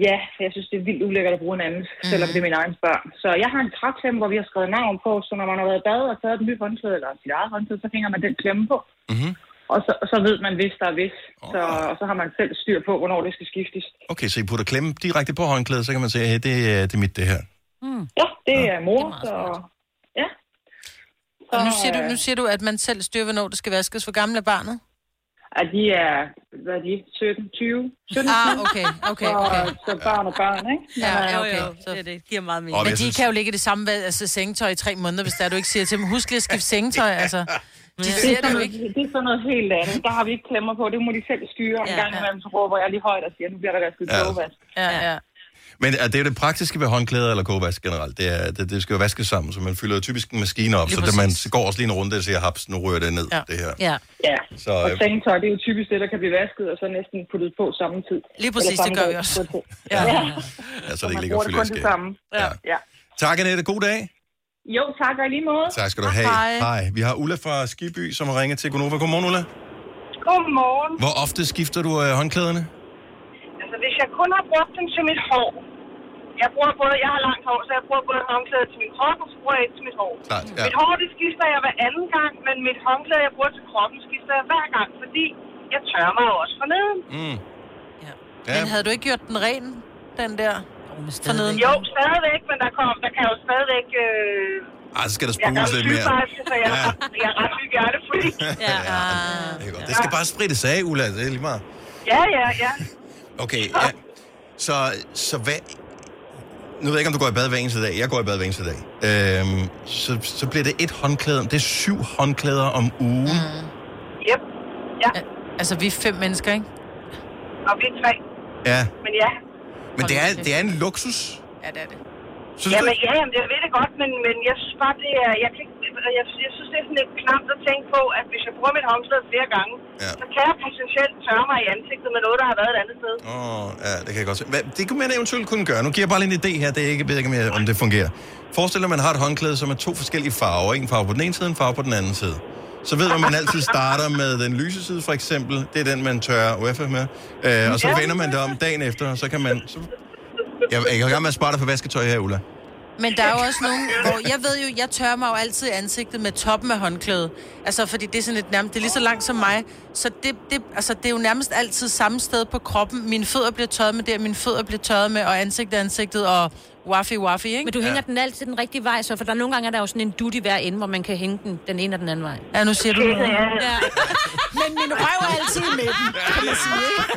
Ja, for jeg synes, det er vildt ulækkert at bruge en anden, mm. selvom det er min egen børn. Så jeg har en træklemme, hvor vi har skrevet navn på, så når man har været i bad og taget den nye håndklæde, eller sit eget håndklæde, så hænger man den klemme på. Mm-hmm. Og så, så ved man, hvis der er hvis. Oh. Så, og så har man selv styr på, hvornår det skal skiftes. Okay, så I putter klemme direkte på håndklædet, så kan man sige, at hey, det, det er mit, det her. Mm. Ja, det ja. er mor, det er og... Ja. Og nu siger, du, nu siger du, at man selv styrer, hvornår det skal vaskes. Hvor gamle er barnet? Ja, de er, hvad er de? sytten, tyve Ah, okay, okay, okay. Og, så barn og børn, ikke? Ja, ja okay. Jo, jo. Så det giver meget mening. Men de synes... kan jo ligge det samme altså, sengetøj i tre måneder, hvis der du ikke siger til dem, husk lige at skifte sengetøj, altså. De det, siger det, jo ikke. Det er sådan noget helt andet. Der har vi ikke klemmer på. Det må de selv styre. En ja, gang imellem, så råber jeg lige højt og siger, nu bliver der vasket kogevask. Ja, ja. ja. Men er det jo det praktiske ved håndklæder eller kogevask generelt? Det, er, det, det skal jo vaskes sammen, så man fylder jo typisk en maskine op, lige så det, man går også lige en runde og siger, haps, nu rører det ned, ja. det her. Ja, ja. Så, og øh... sengetøj, det er jo typisk det, der kan blive vasket, og så næsten puttet på samme tid. Lige præcis, det gør vi også. Ja. Ja. ja, så det ikke ligger og fylder i skabet. Ja. Ja. Tak, Annette. God dag. Jo, tak og lige måde. Tak skal du have. Hej. Hej. Vi har Ulla fra Skiby, som har ringet til Gå Nova. Godmorgen, Ulla. Godmorgen. Hvor ofte skifter du øh, håndklæderne? Altså, hvis jeg kun har brugt dem til mit hår, jeg bruger både, jeg har langt hår, så jeg bruger både håndklæder til min krop, og så bruger jeg til mit hår. Klart, ja. Mit hår, det skifter jeg hver anden gang, men mit håndklæde, jeg bruger til kroppen, skifter jeg hver gang, fordi jeg tørrer mig også forneden. Mm. Ja. Ja. Men havde du ikke gjort den ren, den der forneden? Jo, stadigvæk, men der, kom, der kan jo stadigvæk... Øh... Ej, så skal der spruges lidt mere. Så jeg, ja. jeg er ret syg hjertefri. Ja. Ja. Ja. Det skal bare sprittes af, Ulla, det er lige meget. Ja, ja, ja. Okay, ja. Så, så hvad... Nu ved jeg ikke, om du går i bad hver eneste dag. Jeg går i bad hver eneste dag. Øhm, så, så bliver det et håndklæde. Det er syv håndklæder om ugen. Mm. Yep, ja. Al- altså, vi er fem mennesker, ikke? Og vi er tre. Ja. Men ja. Men det er, det er en luksus. Ja, det er det. Synes jamen, du... ja, jamen, jeg ved det godt, men, men jeg synes bare, det er... Jeg, kan, jeg, jeg synes, det er sådan lidt knapt at tænke på, at hvis jeg bruger mit håndklæde flere gange, ja. så kan jeg potentielt tørre mig i ansigtet med noget, der har været et andet sted. Åh, oh, ja, det kan jeg godt se. Hva, det kunne man eventuelt kunne gøre. Nu giver jeg bare lige en idé her. Det er ikke, jeg ved ikke, om det fungerer. Forestil dig, at man har et håndklæde, som er to forskellige farver. En farve på den ene side, en farve på den anden side. Så ved man, man altid starter med den lyse side, for eksempel. Det er den, man tørrer U F med. Øh, og så vender man det om dagen efter, og så kan man... Så... Jeg er i gang med at spare dig for vasketøj her, Ulla. Men der er jo også nogen, hvor jeg ved jo, jeg tørrer mig jo altid i ansigtet med toppen af håndklædet. Altså, fordi det er sådan lidt nærmest, det er lige så langt som mig. Så det, det, altså, det er jo nærmest altid samme sted på kroppen. Mine fødder bliver tørret med det, mine fødder bliver tørret med, og ansigt er ansigtet, og waffy, waffy, ikke? Men du hænger ja. den altid den rigtige vej, så for der er nogle gange, er der jo sådan en duty hver ende, hvor man kan hænge den den ene og den anden vej. Ja, nu siger du det. Ja. Men min røv er altid i midten, kan man sige, ikke?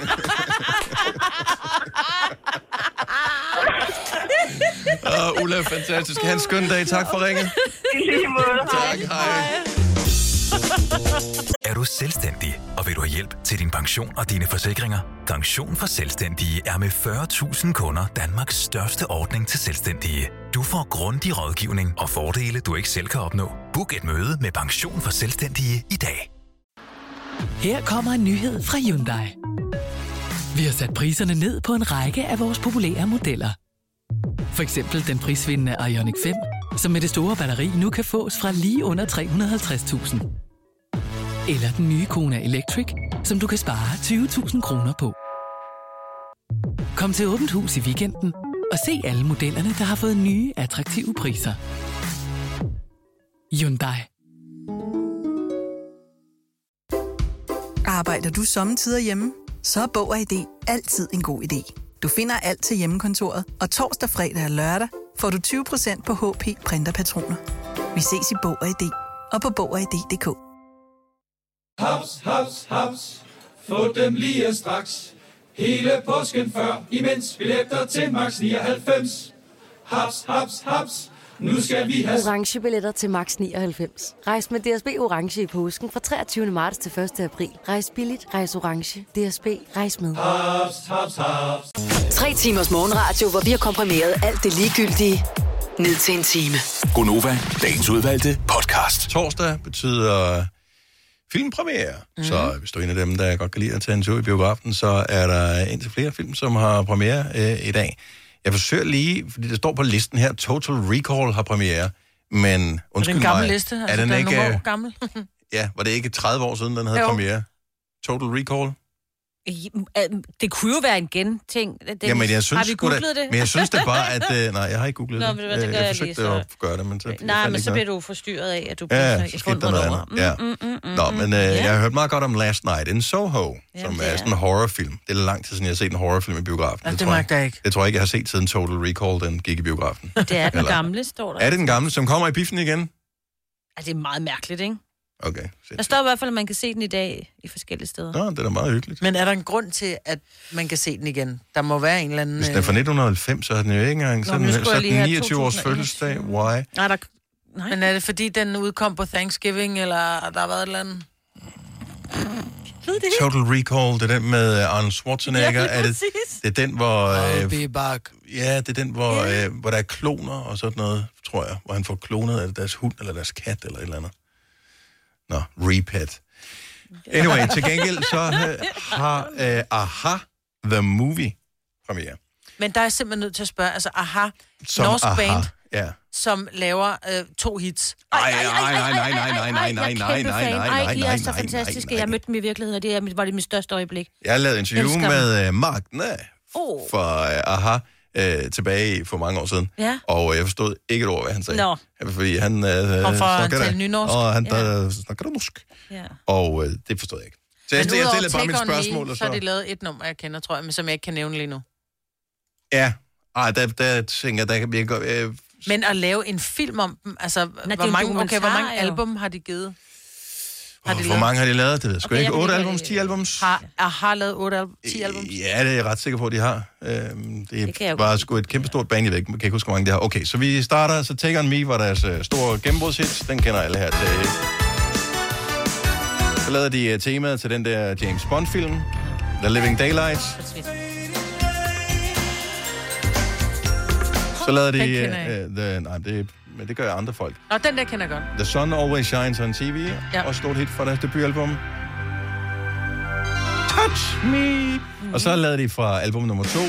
Åh, Ulla, fantastisk. Ha' en skøn dag. Tak for ringen. I lige måde. Tak, hej. Er du selvstændig, og vil du have hjælp til din pension og dine forsikringer? Pension for Selvstændige er med fyrre tusind kunder Danmarks største ordning til selvstændige. Du får grundig rådgivning og fordele, du ikke selv kan opnå. Book et møde med Pension for Selvstændige i dag. Her kommer en nyhed fra Hyundai. Vi har sat priserne ned på en række af vores populære modeller. For eksempel den prisvindende Ioniq fem, som med det store batteri nu kan fås fra lige under tre hundrede og halvtreds tusind. Eller den nye Kona Electric, som du kan spare tyve tusind kroner på. Kom til Åbent Hus i weekenden og se alle modellerne, der har fået nye, attraktive priser. Hyundai. Arbejder du sommetider hjemme? Så er Bog og I D altid en god idé. Du finder alt til hjemmekontoret, og torsdag, fredag og lørdag får du tyve procent på H P printerpatroner. Vi ses i Bog og I D og på bog og i d punktum d k. Haps, haps, haps. Få dem lige straks. Hele påsken før, imens billetter til max nioghalvfems. Haps, haps, haps. Nu skal vi have orange billetter til max nioghalvfems. Rejs med D S B orange i påsken fra treogtyvende marts til første april. Rejs billigt, rejs orange. D S B, rejs med. Hops, hops, hops. Tre timers morgenradio, hvor vi har komprimeret alt det ligegyldige ned til en time. Gå Nova, dagens udvalgte podcast. Torsdag betyder filmpremiere. Mm. Så hvis du er en af dem, der godt kan lide at tage en tur i biografen, så er der indtil flere film, som har premiere øh, i dag. Jeg forsøger lige, fordi der står på listen her, Total Recall har premiere, men undskyld mig. Det er en gammel mig, liste, altså, er den, den ikke, er nogle år gammel. Ja, var det ikke tredive år siden, den havde jo premiere? Total Recall? Det kunne jo være en genting. Ja, men jeg synes, har vi googlet det? Men jeg synes det bare, at... Øh, nej, jeg har ikke googlet det. Nå, men det gør jeg, jeg forsøgte lige, så... at gøre det, men så... Nej, men så bliver du forstyrret af, at du... Ja, ja så skete der noget andet. Ja. Mm, mm, mm, Nå, men øh, yeah. jeg har hørt meget godt om Last Night in Soho, ja, som er sådan en horrorfilm. Det er lang tid siden, jeg har set en horrorfilm i biografen. Ja, det, det magter jeg ikke. Det tror jeg ikke, jeg har set siden Total Recall, den gik i biografen. Det er den gamle, står der. Er det den gamle, som kommer i biffen igen? Ja, det er meget mærkeligt, ikke? Okay. Der står i hvert fald, at man kan se den i dag i forskellige steder. Nå, det er da meget hyggeligt. Men er der en grund til, at man kan se den igen? Der må være en eller anden... Hvis den er fra nitten halvfems, så er den jo ikke engang... Nå, så er den niogtyve års fødselsdag. Why? Nej, der... Nej. Men er det fordi, den udkom på Thanksgiving, eller der har været et eller andet... Total Recall, det er den med Arnold Schwarzenegger. Ja, er det, det er den, hvor... Øh, be back. Ja, det er den, hvor, yeah. øh, hvor der er kloner og sådan noget, tror jeg. Hvor han får klonet af deres hund, eller deres kat, eller et eller andet. Nå, repeat. Anyway, til gengæld så uh, har uh, a-ha The Movie premiere. Men der er simpelthen nødt til at spørge, altså a-ha, som norsk a-ha. Band, ja. Som laver uh, to hits. Ej, nej, nej, nej, nej, nej, nej, nej, nej, nej, nej, nej, nej, de er så fantastiske. Jeg mødte dem i virkeligheden, og det var det mit største øjeblik. Jeg lavede interview med uh, Magne oh. fra uh, a-ha. Øh, tilbage for mange år siden, ja. Og jeg forstod ikke et ord, hvad han sagde. Nå. Fordi han øh, snakkede der nynorsk. Og han ja. snakkede norsk. Ja. Og øh, det forstod jeg ikke. Så jeg stillede bare mit spørgsmål. Me, og så har de lavet et nummer, jeg kender, tror jeg, men som jeg ikke kan nævne lige nu. Ja. Ej, der, der tænker jeg, der kan blive... Øh... Men at lave en film om dem, altså, Nå, hvor, mange, okay, hvor mange album har de givet? Oh, hvor mange har de lavet? Det ved jeg sgu okay, ikke. otte albums, ti albums? Har, har lavet otte, ti albums? Ja, det er jeg ret sikker på, at de har. Øhm, det det var sgu et kæmpestort band i væk. Kan ikke huske, hvor mange de har. Okay, så vi starter. Så Take On Me var deres store gennembrudshit. Den kender alle her til. Så lavede de temaet til den der James Bond-film. The Living Daylights. Så lavede de... Uh, the, nej, det er... Men det gør jeg andre folk. Og den der kender godt. The Sun Always Shines on T V. Ja. Og stort hit fra deres debutalbum. Touch Me. Mm-hmm. Og så lavede de fra album nummer to,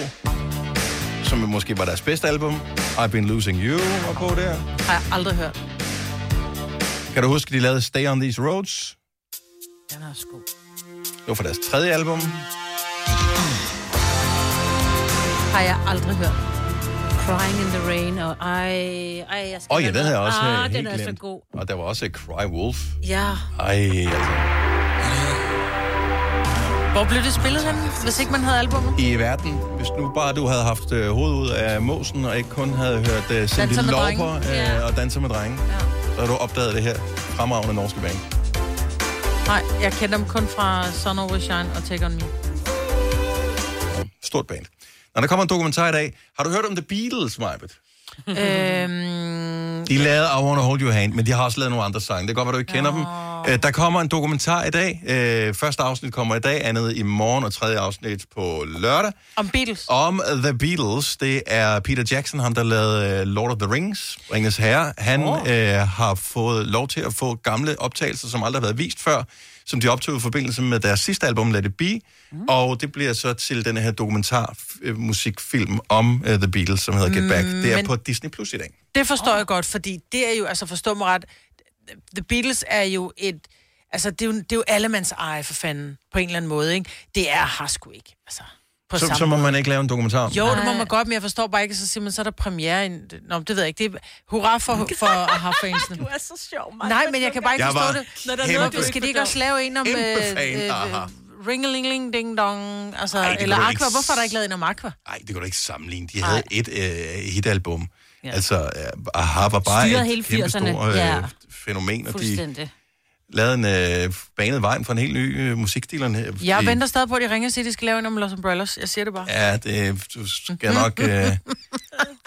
som måske var deres bedste album. I've Been Losing You var på der. Har jeg aldrig hørt. Kan du huske, de lavede Stay on These Roads? Den er sgu. Det var fra deres tredje album. Har jeg aldrig hørt. Crying in the Rain, og ej, ej, jeg skal... Åh, oh, ja, den havde jeg også ah, helt den er glemt. Så god. Og der var også Cry Wolf. Ja. Ej, altså... Hvor blev det spillet henne, hvis ikke man havde albumet? I verden. Hvis nu bare du havde haft øh, hovedet ud af måsen, og ikke kun havde hørt øh, Cindy Lauper øh, ja. og Danser med drenge, ja. så har du opdaget det her fremragende norske band. Nej, jeg kender dem kun fra Sun Over Shine og Take On Me. Stort band. Når der kommer en dokumentar i dag, har du hørt om The Beatles, Marve? Øhm, de lavede I Wanna Hold Your Hand, men de har også lavet nogle andre sange. Det kan godt være, du ikke kender oh. dem. Der kommer en dokumentar i dag. Første afsnit kommer i dag, andet i morgen, og tredje afsnit på lørdag. Om Beatles? Om The Beatles. Det er Peter Jackson, ham der lavede Lord of the Rings, Ringenes Herre. Han oh. øh, har fået lov til at få gamle optagelser, som aldrig har været vist før, som de optog i forbindelse med deres sidste album, Let It Be. Mm. Og det bliver så til den her dokumentarmusikfilm om uh, The Beatles, som hedder Get Back. Mm, det er på Disney plus i dag. Det forstår oh. jeg godt, fordi det er jo, altså forstå mig ret, The Beatles er jo et, altså det er jo, det er jo allemands eje for fanden, på en eller anden måde, ikke? Det er har sgu ikke, altså. Så, så må man ikke lave en dokumentar om. Jo, det må man godt, men jeg forstår bare ikke, så siger man, så er der premiere. En... Nå, det ved jeg ikke. Det er... Hurra for, for A-ha-fansene. Du er så sjov, man. Nej, men jeg kan bare ikke forstå det. Når der noget, du skal de ikke også lave en om... Ringelingeling-ding-dong, altså... Ej, eller Aqua. Ikke... Hvorfor er der ikke lavet en om Aqua? Nej, det kunne du ikke sammenligne. De havde Ej. et øh, hitalbum. Ja. Altså, A-ha var bare Styret et kæmpe stort øh, ja. fænomen. Fuldstændig. De... lavet en øh, banet vejen for en helt ny øh, musikstilen her. Jeg venter stadig på, at de ringer og siger, at de skal lave en om Los Umbrellas. Jeg siger det bare. Ja, det, du skal nok øh,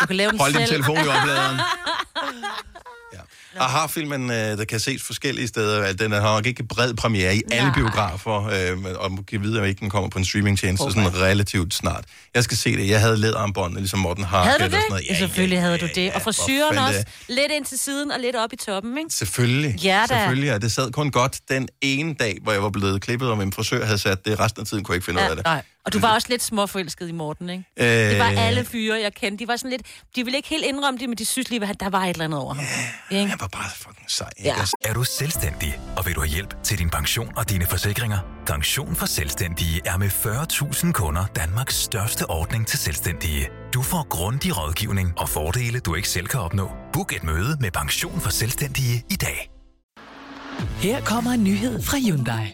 du kan lave den holde selv. Din telefon i opladeren. Ja. A-ha-filmen, øh, der kan ses forskellige steder. Den har nok ikke bred premiere i ja. alle biografer, øh, og man kan vide, at ikke den kommer på en streamingtjeneste okay. sådan relativt snart. Jeg skal se det. Jeg havde læderarmbåndet, ligesom Morten har. Havde du det? Ja, ja, selvfølgelig havde du det. Ja, ja, og frisyren også. Lidt ind til siden og lidt op i toppen, ikke? Selvfølgelig. Ja, selvfølgelig. Ja. Det sad kun godt den ene dag, hvor jeg var blevet klippet, og min frisør havde sat det. Resten af tiden kunne jeg ikke finde ja, ud af det. Nej. Og du var også lidt småforelsket i Morten, ikke? Øh... Det var alle fyre, jeg kendte. De var sådan lidt... De ville ikke helt indrømme det, men de synes lige, at der var et eller andet over ham. Yeah. Yeah. Han var bare fucking sej. Ja. Er du selvstændig, og vil du have hjælp til din pension og dine forsikringer? Pension for Selvstændige er med fyrre tusind kunder Danmarks største ordning til selvstændige. Du får grundig rådgivning og fordele, du ikke selv kan opnå. Book et møde med Pension for Selvstændige i dag. Her kommer en nyhed fra Hyundai.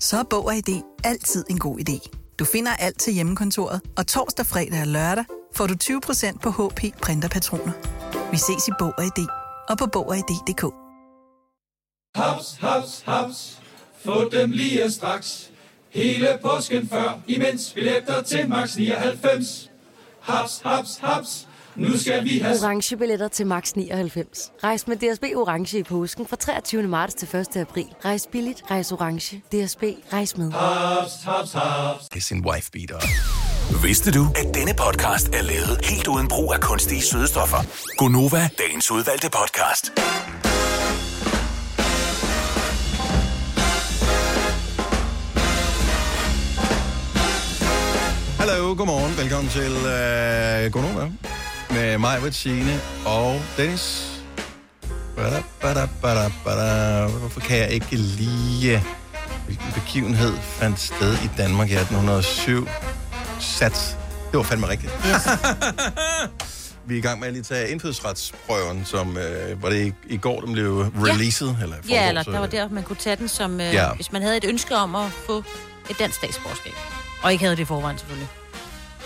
Så er Bog og I D altid en god idé. Du finder alt til hjemmekontoret, og torsdag, fredag og lørdag får du tyve procent på H P printerpatroner. Vi ses i Bog og I D og på bog og i d punktum d k. Haps, haps, haps. Få dem lige straks. Hele påsken før, imens billetter til max nioghalvfems. Haps, haps, haps. Nu skal vi have orange billetter til max nioghalvfems. Rejs med D S B orange i påsken fra treogtyvende marts til første april. Rejs billigt, rejs orange. D S B, rejs med. Hops, hops, hops. Det er sin wife beater. Vidste du, at denne podcast er lavet helt uden brug af kunstige sødestoffer? Gå Nova, dagens udvalgte podcast. Hallo, godmorgen. Velkommen til uh, Gå Nova. Med mig, med Signe og Dennis. Bada, bada, bada, bada. Hvorfor kan jeg ikke lige... Hvilken begivenhed fandt sted i Danmark i atten hundrede og syv? Sats. Det var fandme rigtigt. Yes. Vi er i gang med at lige tage indfødsretsprøven, som... Øh, var det i, i går, den blev releaset? Ja, eller, forgår, ja, eller så, der var der, man kunne tage den, som, øh, ja. hvis man havde et ønske om at få et dansk statsborgerskab. Og ikke havde det i forvejen, selvfølgelig.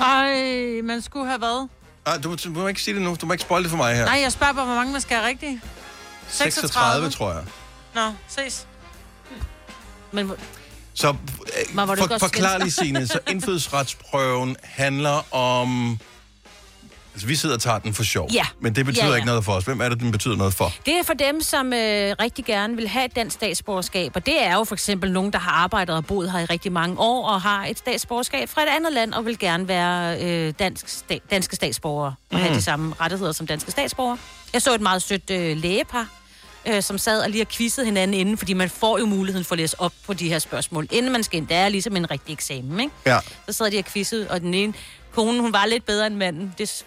Ej, man skulle have været... Ah, du, du må ikke sige det nu. Du må ikke spoil det for mig her. Nej, jeg spørger bare, hvor mange man skal have rigtigt. seksogtredive, seksogtredive tror jeg. Nå, ses. Men... Så øh, for, forklar lige, Signe. Så indfødsretsprøven handler om... Altså, vi sidder og tager den for sjov. Ja. Men det betyder ja, ja. ikke noget for os. Hvem er det, den betyder noget for? Det er for dem, som øh, rigtig gerne vil have et dansk statsborgerskab. Og det er jo for eksempel nogen, der har arbejdet og boet her i rigtig mange år, og har et statsborgerskab fra et andet land, og vil gerne være øh, dansk sta- danske statsborgere, og mm. have de samme rettigheder som danske statsborgere. Jeg så et meget sødt øh, lægepar, øh, som sad og lige har quizzet hinanden inden, fordi man får jo muligheden for at læse op på de her spørgsmål, inden man skal ind. Det er ligesom en rigtig eksamen, ikke? Ja. Så sad de og quizzede, og den ene kone, hun var lidt bedre end manden. Det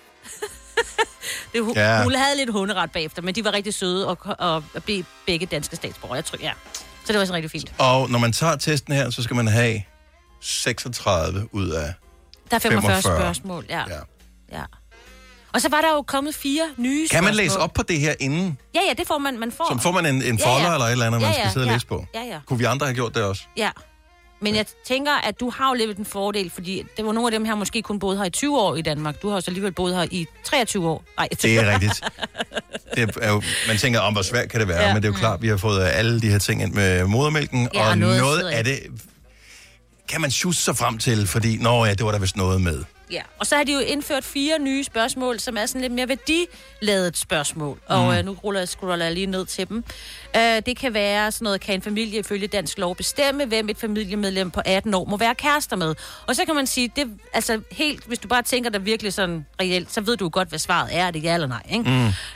det, hun, yeah. hun havde lidt hunderet bagefter, men de var rigtig søde og, og, og blev begge danske statsborgere, jeg tror, ja. Så det var sådan rigtig fint. Og når man tager testen her, så skal man have seksogtredive ud af der er femogfyrre spørgsmål, ja. ja. ja. Og så var der jo kommet fire nye kan spørgsmål. Kan man læse op på det her inden? Ja, ja, det får man. man får. Så får man en, en folder ja, ja. eller et eller andet, man ja, ja. skal sidde og ja. læse på? Ja, ja. Kunne vi andre have gjort det også? Ja. Men jeg tænker, at du har jo lidt en fordel, fordi det var nogle af dem her måske kun boet her i tyve år i Danmark. Du har jo så alligevel boet her i treogtyve år. Nej, det er rigtigt. Det er jo, man tænker, om hvor svært kan det være, ja. men det er jo klart, vi har fået alle de her ting ind med modermælken, ja, og noget, noget af det kan man sjusse sig frem til, fordi nå ja, det var der vist noget med. Ja, og så har de jo indført fire nye spørgsmål, som er sådan lidt mere værdiladet spørgsmål. Mm. Og øh, nu ruller jeg, scroller jeg lige ned til dem. Øh, det kan være sådan noget, kan en familie ifølge dansk lov bestemme, hvem et familiemedlem på atten år må være kærester med? Og så kan man sige, det altså helt, hvis du bare tænker dig virkelig sådan reelt, så ved du godt, hvad svaret er. Er det ja eller nej, ikke?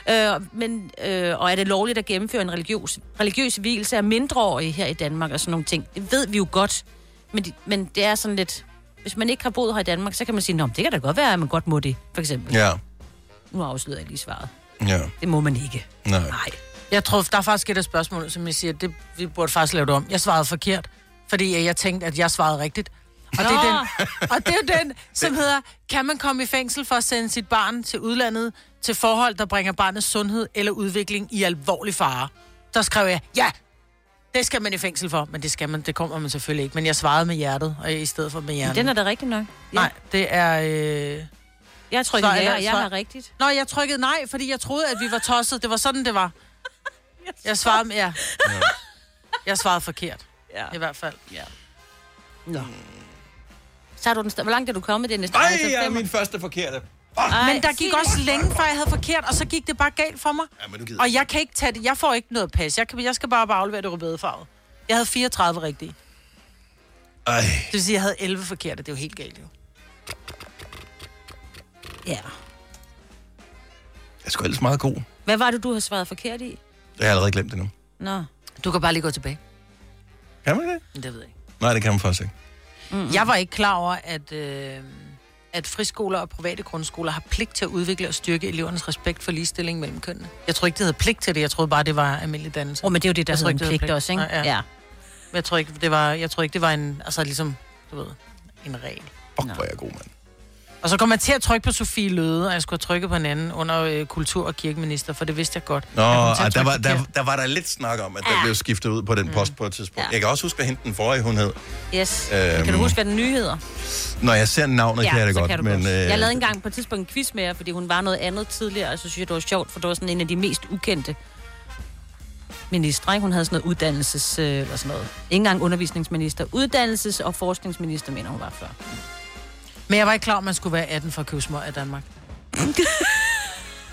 Mm. Øh, men, øh, og er det lovligt at gennemføre en religiøs, religiøs vielse af mindreårige her i Danmark og sådan nogle ting? Det ved vi jo godt, men, men det er sådan lidt... Hvis man ikke har boet her i Danmark, så kan man sige, nå, det kan da godt være, at man godt må det, for eksempel. Ja. Nu afslører jeg lige svaret. Ja. Det må man ikke. Nej. Nej. Jeg tror, der er faktisk et af spørgsmål, som jeg siger, det, vi burde faktisk lave det om. Jeg svarede forkert, fordi jeg tænkte, at jeg svarede rigtigt. Og, det er, den, og det er den, som hedder, kan man komme i fængsel for at sende sit barn til udlandet til forhold, der bringer barnets sundhed eller udvikling i alvorlig fare? Der skrev jeg, ja! Det skal man i fængsel for, men det skal man, det kommer man selvfølgelig ikke. Men jeg svarede med hjertet, og i stedet for med hjernen. Den er da rigtig nok. Ja. Nej, det er... Øh... Jeg trykkede ja, jeg, jeg var rigtigt. Nå, jeg trykkede nej, fordi jeg troede, at vi var tosset. Det var sådan, det var. Jeg svarede med... Ja. Jeg svarede forkert. Ja. I hvert fald. Ja. Nå. Så har du den st- Hvor langt er du kommet det næste? Nej, jeg er min første forkerte. Oh, men der gik også længe, før jeg havde forkert, og så gik det bare galt for mig. Ja, men og jeg kan ikke tage det. Jeg får ikke noget pas. Jeg, kan, jeg skal bare, bare aflevere det rødbedefarvet. Jeg havde fireogtredive rigtige. Ej. Det vil sige, at jeg havde elleve forkerte. Det er jo helt galt, jo. Ja. Jeg er sgu ellers meget god. Hvad var det, du har svaret forkert i? Jeg har allerede glemt det nu. Nå. Du kan bare lige gå tilbage. Kan man det? Det ved jeg ikke. Nej, det kan man faktisk ikke. Mm-hmm. Jeg var ikke klar over, at... Øh... at friskoler og private grundskoler har pligt til at udvikle og styrke elevernes respekt for ligestilling mellem kønnene. Jeg tror ikke, det hedder pligt til det. Jeg troede bare, det var almindelig dannelse. Åh, oh, men det er jo det, der jeg hedder ikke, det pligt, pligt også, ikke? Ja. ja. Jeg, tror ikke, det var, jeg tror ikke, det var en, altså ligesom, du ved, en regel. Fuck, hvor er jeg god, mand. Og så kom man til at trykke på Sofie Løde, og jeg skulle trykke på en anden under øh, kultur- og kirkeminister, for det vidste jeg godt. Nå, jeg ej, der, var, der, der var der lidt snak om, at ja. der blev skiftet ud på den mm. post på et tidspunkt. Ja. Jeg kan også huske, hvad hende den forrige, hun hed. Yes. Øhm, kan du huske, hvad den nye hedder? Når jeg ser navnet, ja, kan jeg det godt. Kan men, øh, jeg lavede engang på et tidspunkt en quiz med jer, fordi hun var noget andet tidligere, og så synes jeg, det var sjovt, for det var sådan en af de mest ukendte ministre. Hun havde sådan noget uddannelses... Øh, eller sådan noget. Ikke engang undervisningsminister. Uddannelses- og forskningsminister, mener hun var før. Men jeg var ikke klar, at man skulle være atten for at købe smøg i Danmark. Men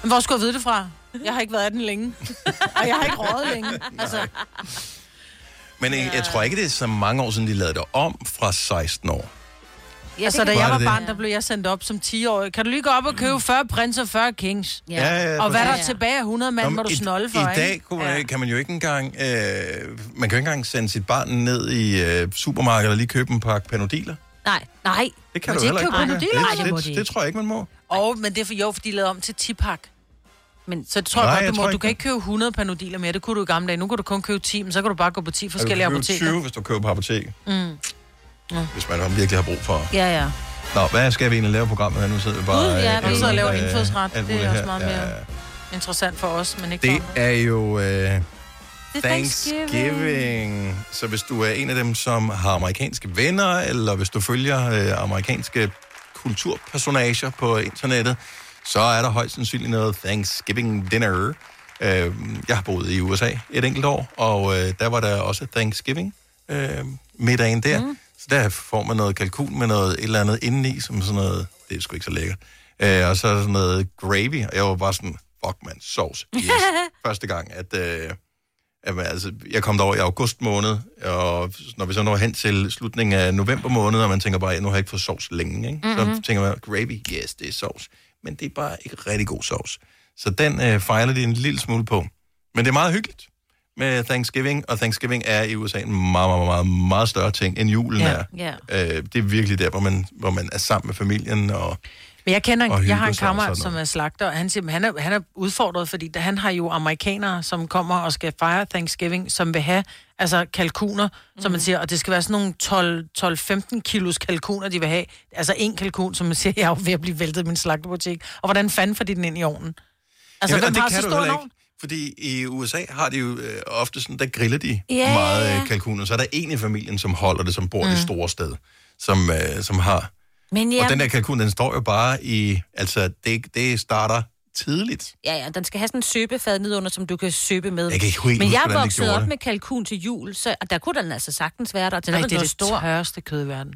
hvor skulle jeg vide det fra? Jeg har ikke været atten længe. Og jeg har ikke røget længe. Altså. Men jeg, jeg tror ikke, det er så mange år siden, de lavede det om fra seksten år. Ja, altså, da jeg var barn, der blev jeg sendt op som ti-årig. Kan du lige gå op og købe fyrre prins og fyrre kings? Ja. Ja, ja, og hvad der er tilbage af hundrede mand, nå, må du snolde for, i ikke? I dag kunne man, ja. kan man jo ikke engang... Øh, man kan jo ikke engang sende sit barn ned i øh, supermarkedet og lige købe en pakke panodiler. Nej, nej. Det kan må du heller ikke. Købe det, nej, det, det, det, det tror jeg ikke, man må. Og, men det er for jo, fordi de lavede om til ti-pak. Men så tror nej, jeg godt, du, jeg må, du kan ikke købe hundrede panodiler mere. Det kunne du i gamle dage. Nu kan du kun købe ti, men så kan du bare gå på ti forskellige apoteker. Du kan købe tyve, hvis du køber på apotek. Mm. Ja. Hvis man virkelig har brug for. Ja, ja. Nå, hvad skal vi egentlig lave programmet her? Nu sidder vi bare... Uh, ja, nu sidder og laver indfødsret. Det, det er også meget mere ja. interessant for os, men ikke det er jo... Øh... Thanksgiving. Thanksgiving. Så hvis du er en af dem, som har amerikanske venner, eller hvis du følger øh, amerikanske kulturpersonager på internettet, så er der højst sandsynligt noget Thanksgiving dinner. Øh, jeg har boet i U S A et enkelt år, og øh, der var der også Thanksgiving øh, middagen der. Mm. Så der får man noget kalkun med noget et eller andet indeni, som sådan noget, det er sgu ikke så lækkert. Øh, og så sådan noget gravy, og jeg var bare sådan, fuck man, sovs. Yes. Første gang, at... Øh, Jamen, altså, jeg kom derover i august måned, og når vi så når hen til slutningen af november måned, og man tænker bare, at nu har jeg ikke fået sovs længe, ikke? Mm-hmm. Så tænker man, gravy, yes, det er sovs. Men det er bare ikke rigtig god sovs. Så den øh, fejler de en lille smule på. Men det er meget hyggeligt med Thanksgiving, og Thanksgiving er i U S A en meget, meget, meget, meget større ting, end julen yeah, er. Yeah. Øh, det er virkelig der, hvor man, hvor man er sammen med familien og... Men jeg kender, jeg har en kammerat, som er slagter, og han siger, han er, han er udfordret, fordi han har jo amerikanere, som kommer og skal fejre Thanksgiving, som vil have altså kalkuner, mm-hmm. som man siger, og det skal være sådan nogle tolv til femten kilos kalkuner, de vil have. Altså en kalkun, som man siger, jeg er jo ved at blive væltet i min slagterbutik. Og hvordan fanden får de den ind i ovnen? Altså, jamen, det har kan så stor en ovn? Fordi i U S A har de jo øh, ofte sådan, der griller de yeah, meget øh, kalkuner, så er der en i familien, som holder det, som bor mm. i det store sted, som, øh, som har... Men ja, og den der kalkun, den står jo bare i... Altså, det, det starter tidligt. Ja, ja, den skal have sådan en søbefad nedunder, som du kan søbe med. Jeg kan ikke helt Men jeg er vokset op det. med kalkun til jul, så og der kunne den altså sagtens være der. Og den nej, er det er det store. tørreste kød i verden.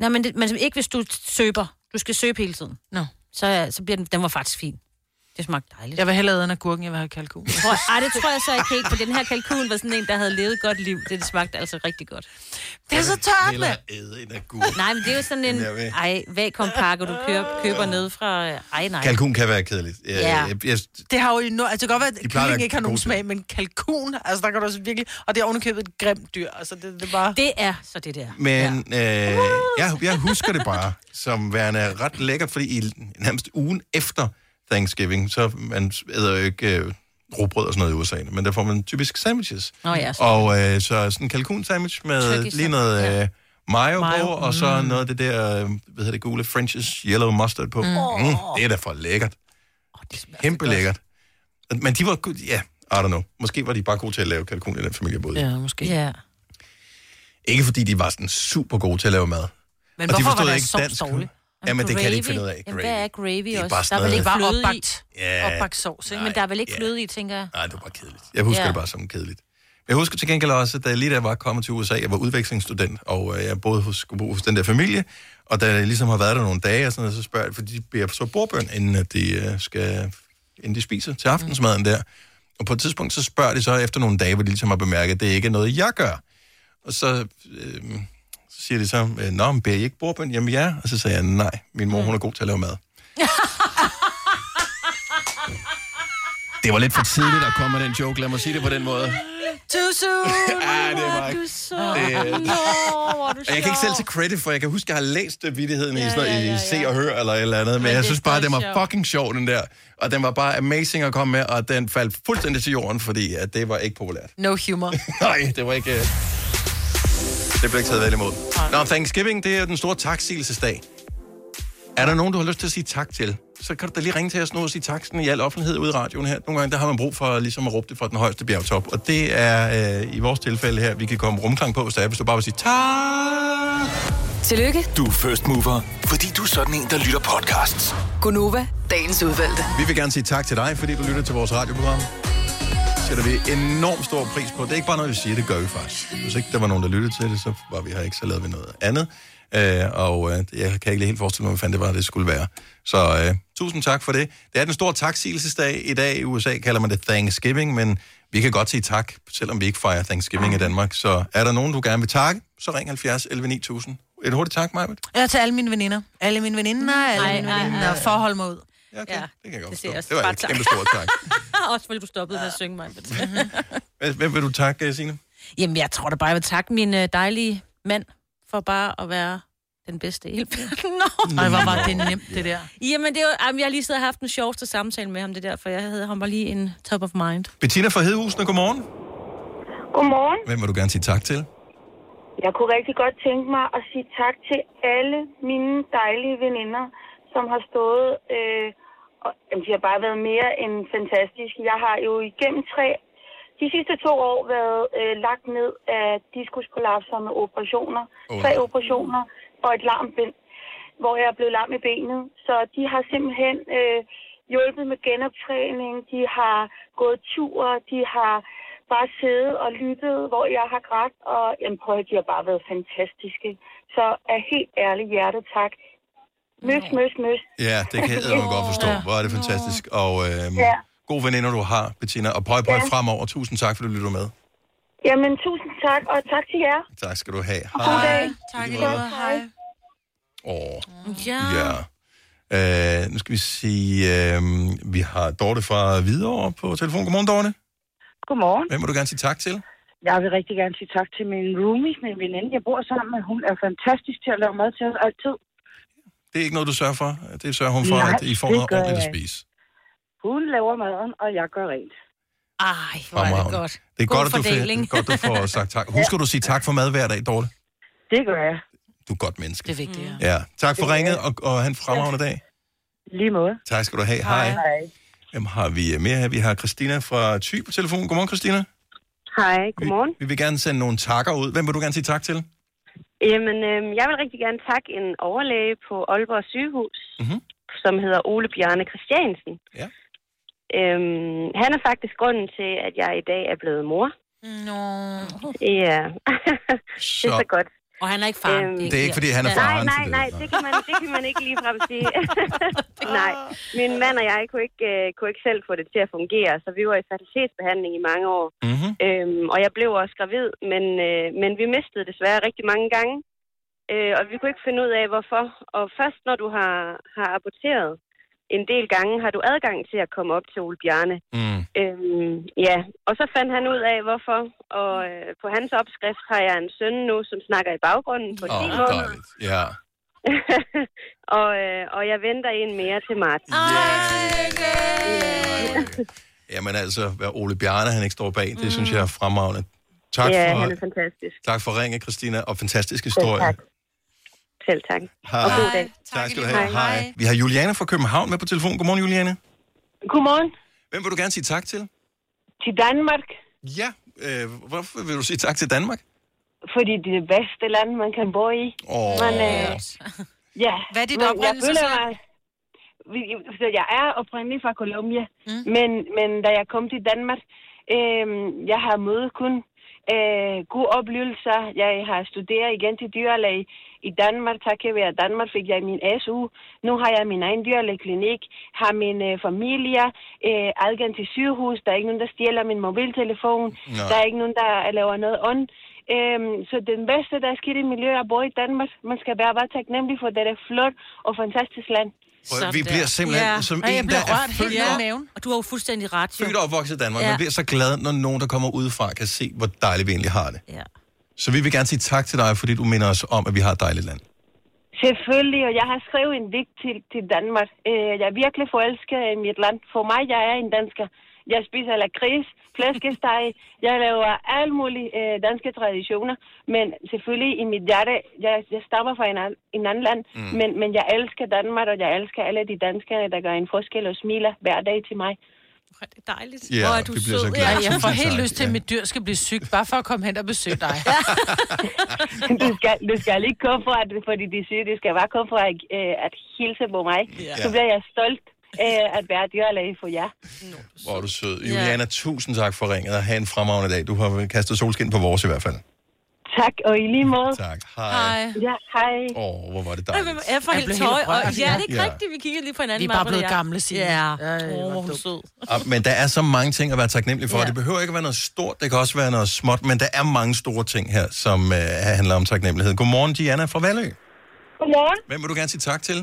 Nej, men, det, men ikke hvis du søber. Du skal søbe hele tiden. No. Så, så bliver den... Den var faktisk fin. Det smagte dejligt. Jeg vil hellere æde en agurken, jeg vil have kalkun. Ej, det tror jeg så ikke, Kate, for den her kalkun var sådan en, der havde levet et godt liv. Det, det smagte altså rigtig godt. Det er så tørt, med. Jeg vil hellere æde en agurken. Nej, men det er jo sådan en, ej, vakuumpakke, du køber, køber ned fra, ej nej. Kalkun kan være kedeligt. Jeg, ja. Jeg, jeg, det har jo endnu, altså det kan godt være, at kylling ikke har nogen smag, til. Men kalkun, altså der kan du også virkelig, og det er ovenikøbet et grimt dyr, altså det, det er bare... Det er så det der. Men ja. øh, jeg, jeg husker det bare, som værende ret lækkert, fordi i nærmest ugen efter Thanksgiving, så man æder jo ikke øh, rugbrød og sådan noget i U S A, men der får man typisk sandwiches. Oh, ja, så. Og øh, så sådan en kalkun-sandwich med Turkish lige noget øh, mayo, mayo på, mm. og så noget af det der, øh, hvad hedder det, gule French's yellow mustard på. Mm. Mm, det er da for lækkert. Oh, det Kæmpe lækkert. Men de var, ja, yeah, I don't know. Måske var de bare gode til at lave kalkun i den familie, jeg boede i. Ja, måske. Yeah. Ikke fordi de var sådan super gode til at lave mad. Men og hvorfor de var det så dårligt? Ja, men det kan jeg ikke finde ud af. Jamen, hvad er gravy det er også? Der er vel ikke bare opbagt, yeah. opbagt sovs, ikke? Nej, men der er vel ikke yeah. fløde i, tænker jeg? Nej, det var bare kedeligt. Jeg husker yeah. det bare som kedeligt. Jeg husker til gengæld også, at da jeg lige der var kommet til U S A, jeg var udvekslingsstudent, og jeg boede hos, hos den der familie, og da jeg ligesom har været der nogle dage, og sådan noget, så spørger jeg, fordi de beder så bordbøn, inden, at de skal, inden de spiser til aftensmaden der. Og på et tidspunkt, så spørger de så efter nogle dage, hvor de ligesom har bemærket, at det ikke er noget, jeg gør. Og så... Øh, Så siger de så, nå, men beder I ikke bordbøn? Jamen ja. Og så sagde jeg, nej, min mor, hun er god til at lave mad. Det var lidt for tidligt, at komme med den joke. Lad mig sige det på den måde. Too soon. Ej, det var ikke. Det... No, jeg kan ikke selv tage credit for, jeg kan huske, jeg har læst vittigheden ja, i, ja, ja, ja. i Se og Hør eller et eller andet, men, men jeg det synes bare, den var sjov. Fucking sjov, den der. Og den var bare amazing at komme med, og den faldt fuldstændig til jorden, fordi at det var ikke populært. No humor. Nej, det var ikke... Det bliver ikke taget vel imod. Nå, Thanksgiving, det er den store taksigelsesdag. Er der nogen, du har lyst til at sige tak til, så kan du da lige ringe til os nu og sige tak i al offentlighed ude i radioen her. Nogle gange, der har man brug for ligesom at råbe det fra den højeste bjergtop. Og det er øh, i vores tilfælde her, vi kan komme rumklang på, hvis der er, hvis du bare vil sige tak. Tillykke. Du er first mover, fordi du er sådan en, der lytter podcasts. Gå Nova, dagens udvalgte. Vi vil gerne sige tak til dig, fordi du lytter til vores radioprogram. Sætter vi enormt stor pris på. Det er ikke bare noget, vi siger, det gør vi faktisk. Hvis ikke der var nogen, der lyttede til det, så var vi her ikke, så lavede vi noget andet. Øh, og øh, jeg kan ikke helt forestille mig, hvad fanden det var, det skulle være. Så øh, tusind tak for det. Det er den store taksigelsesdag i dag. I U S A kalder man det Thanksgiving, men vi kan godt sige tak, selvom vi ikke fejrer Thanksgiving i Danmark. Så er der nogen, du gerne vil takke, så ring halvfjerds elleve ni tusind. Et hurtigt tak, Maja. Ja, til alle mine veninder. Alle mine veninder, alle nej, mine veninder. Forhold mig ud. Ja, okay. Ja, det kan jeg godt forstå. Det, det var et kæmpe stort tak. Også fordi du stoppede ja. med at synge mig. Hvem vil du takke, Signe? Jamen, jeg tror da bare, jeg vil takke min dejlige mand for bare at være den bedste i hele verden. Nej, hvor var det nemt, det der. Jamen, det var, jeg har lige siddet og haft den sjoveste samtale med ham, det der, for jeg havde ham bare lige en top of mind. Bettina fra Hedehusene, godmorgen. Godmorgen. Hvem vil du gerne sige tak til? Jeg kunne rigtig godt tænke mig at sige tak til alle mine dejlige veninder, som har stået... Øh, og, jamen, de har bare været mere end fantastisk. Jeg har jo igennem tre, de sidste to år været øh, lagt ned af diskusprolapser med operationer. Oh. Tre operationer og et larmbind, hvor jeg er blevet lam i benet. Så de har simpelthen øh, hjulpet med genoptræning, de har gået ture, de har bare siddet og lyttet, hvor jeg har grædt. Og jamen, prøv at de har bare været fantastiske. Så af helt ærligt hjerte tak. Møs, møs, møs. Ja, det kan jeg oh, godt forstå. Hvor er det fantastisk. Og øhm, ja. god veninder, du har, Bettina. Og prøv, prøv ja. fremover. Tusind tak, fordi du lytter med. Jamen, tusind tak, og tak til jer. Tak skal du have. Hej. Hej. Tak, i måde. Hej. Åh, ja. ja. Øh, nu skal vi sige, øh, vi har Dorte fra Hvidovre på telefon. Godmorgen, Dorte. Godmorgen. Hvem må du gerne sige tak til? Jeg vil rigtig gerne sige tak til min roomie, min veninde, jeg bor sammen med. Hun er fantastisk til at lave mad til os altid. Det er ikke noget, du sørger for? Det sørger hun for, nej, at I får noget ordentligt at spise? Hun laver maden, og jeg gør rent. Ej, hvor er det godt. Det er godt, at du, det er godt, du får sagt tak. Husker du at sige tak for mad hver dag, Dorte? Det gør jeg. Du er godt menneske. Det er vigtigt, ja. ja. Tak for ringet, og, og have en fremragende dag. Lige måde. Tak skal du have. Hej. Hej. Hvem har vi mere her? Vi har Christina fra Thy på telefonen. Godmorgen, Christina. Hej, godmorgen. Vi, vi vil gerne sende nogle takker ud. Hvem vil du gerne sige tak til? Jamen, øh, jeg vil rigtig gerne takke en overlæge på Aalborg Sygehus, mm-hmm. som hedder Ole Bjarne Christiansen. Ja. Øhm, han er faktisk grunden til, at jeg i dag er blevet mor. Nå. No. Ja, det er så godt. Og han er ikke faren. Øhm, det er ikke, fordi han er faren. Nej, nej, nej, det kan man, det kan man ikke ligefrem sige. Nej, min mand og jeg kunne ikke, uh, kunne ikke selv få det til at fungere, så vi var i fertilitetsbehandling i mange år. Mm-hmm. Øhm, og jeg blev også gravid, men, uh, men vi mistede desværre rigtig mange gange. Uh, og vi kunne ikke finde ud af, hvorfor. Og først når du har, har aborteret en del gange, har du adgang til at komme op til Ole Bjarne. Mm. Øhm, ja, og så fandt han ud af, hvorfor. Og øh, på hans opskrift har jeg en søn nu, som snakker i baggrunden på ti måneder. Åh, ja. og, øh, og jeg venter en mere til marts. Ej, yeah. Jamen altså, hvad Ole Bjarne, han ikke står bag, det mm. synes jeg er fremragende. Tak ja, for, han er fantastisk. Tak for ringen, Christina, og fantastisk historie. Tak. Selv tak. Hej. Og god dag. Tak, tak skal du have. Hej. Hej. Vi har Juliane fra København med på telefon. Godmorgen, Juliane. Godmorgen. Hvem vil du gerne sige tak til? Til Danmark. Ja. Øh, hvorfor vil du sige tak til Danmark? Fordi det er det bedste land, man kan bo i. Åh. Oh. Øh, ja. Hvad er dit oprindelse? Jeg, føler, jeg, jeg er oprindelig fra Colombia, mm. men, men da jeg kom til Danmark, øh, jeg har mødt kun øh, gode oplevelser. Jeg har studeret igen til dyrlæge. I Danmark, takket være Danmark, fik jeg min S U. Nu har jeg min egen dyrlægeklinik, har min øh, familie, øh, adgang til sygehus, der er ikke nogen, der stjæler min mobiltelefon, nej. Der er ikke nogen, der laver noget ondt. Øhm, så den bedste, der er sket i miljøet, at bo i Danmark, man skal være bare taknemmelig for det der flot og fantastisk land. Sådan. Vi bliver simpelthen ja. som en, der er født ja. og du har jo fuldstændig ret. Født og opvokset i Danmark. Ja. Man bliver så glad, når nogen, der kommer udefra, kan se, hvor dejligt vi egentlig har det. Ja. Så vi vil gerne sige tak til dig, fordi du minder os om, at vi har et dejligt land. Selvfølgelig, og jeg har skrevet en digt til, til Danmark. Jeg er virkelig forelsket i mit land. For mig, jeg er en dansker. Jeg spiser lakrids, flæskesteg, jeg laver alle mulige øh, danske traditioner. Men selvfølgelig i mit hjerte, jeg, jeg stammer fra en, en anden land, mm. men, men jeg elsker Danmark, og jeg elsker alle de danskere, der gør en forskel og smiler hver dag til mig. Det er dejligt. Ja, yeah, du sød. Ja, jeg får helt lyst til, at mit dyr skal blive syg, bare for at komme hen og besøge dig. du, skal, du skal ikke komme for, at, fordi de er syge. Du skal bare komme for at, øh, at hilse på mig. Yeah. Så bliver jeg stolt øh, at være dyrlæge for jer. No, hvor er du sød. Juliana, yeah. tusind tak for ringet og have en fremragende dag. Du har kastet solskin på vores i hvert fald. Tak, og i lige måde. Tak, hej. Ja, hej. Åh, oh, hvor var det dejligt. Jeg får helt tøj, og ja, det er ikke rigtigt, vi kigger lige på hinanden. Vi er bare blevet gamle, Signe. Ja, åh, hvor sød. Men der er så mange ting at være taknemmelig for. Ja. Det behøver ikke at være noget stort, det kan også være noget småt, men der er mange store ting her, som uh, handler om taknemmelighed. Godmorgen, Diana fra Valø. Godmorgen. Hvem vil du gerne sige tak til?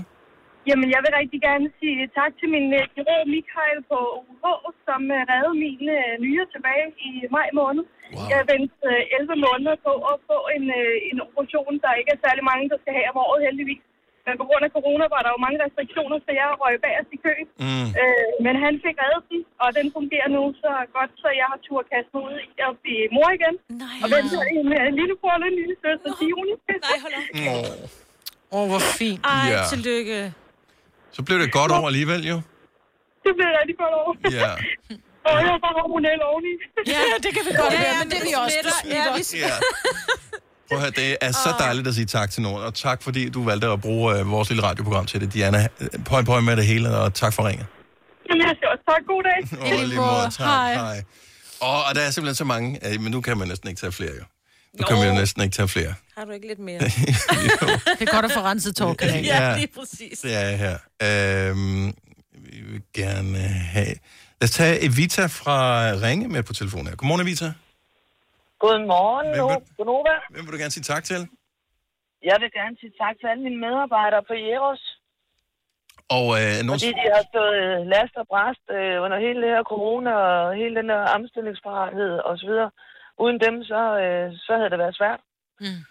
Jamen, jeg vil rigtig gerne sige tak til min kirurg uh, Michael på O U H, som uh, reddede mine uh, nyrer tilbage i maj måned. Wow. Jeg ventede uh, elleve måneder på at få en, uh, en operation, der ikke er særlig mange, der skal have om året heldigvis. Men på grund af corona var der jo mange restriktioner, så jeg røg bagerst i køen. Mm. Uh, men han fik reddet den, og den fungerer nu så godt, så jeg har tur kastet ud i at blive mor igen. Nej, og venter en uh, lillebror og en lille søster til juni. Nej, hold op. Åh, oh, hvor fint. Ej, yeah. tillykke. Så blev det et godt år alligevel, jo. Det blev et rigtig godt år. Ja. Og jeg var bare hormonel oveni. Ja, det kan vi godt ja, være, men det er vi også. Ja, vi ja. Prøv at høre, det er så dejligt at sige tak til nogen, og tak fordi du valgte at bruge øh, vores lille radioprogram til det, Diana. Pøj, pøj med det hele, og tak for ringet. Jamen, jeg skal også tak. God dag. Åh, lige måde, tak. Hej. Hej. Og, og der er simpelthen så mange, øh, men nu kan man næsten ikke tage flere, jo. Nu kan vi jo næsten ikke tage flere. Har du ikke lidt mere? Det er godt at få renset tårkanalen. Ja, det er præcis. Det er her. Øhm, vi vil gerne have... Lad os tage Evita fra Ringe med på telefonen her. Godmorgen, Evita. Godmorgen, Gå Nova. Hvem vil du gerne sige tak til? Jeg vil gerne sige tak til alle mine medarbejdere på Eros. Og, øh, nogen... Fordi de har stået last og bræst øh, under hele det her corona og hele den her omstillingsparathed og så videre. Uden dem, så, øh, så havde det været svært. Mm.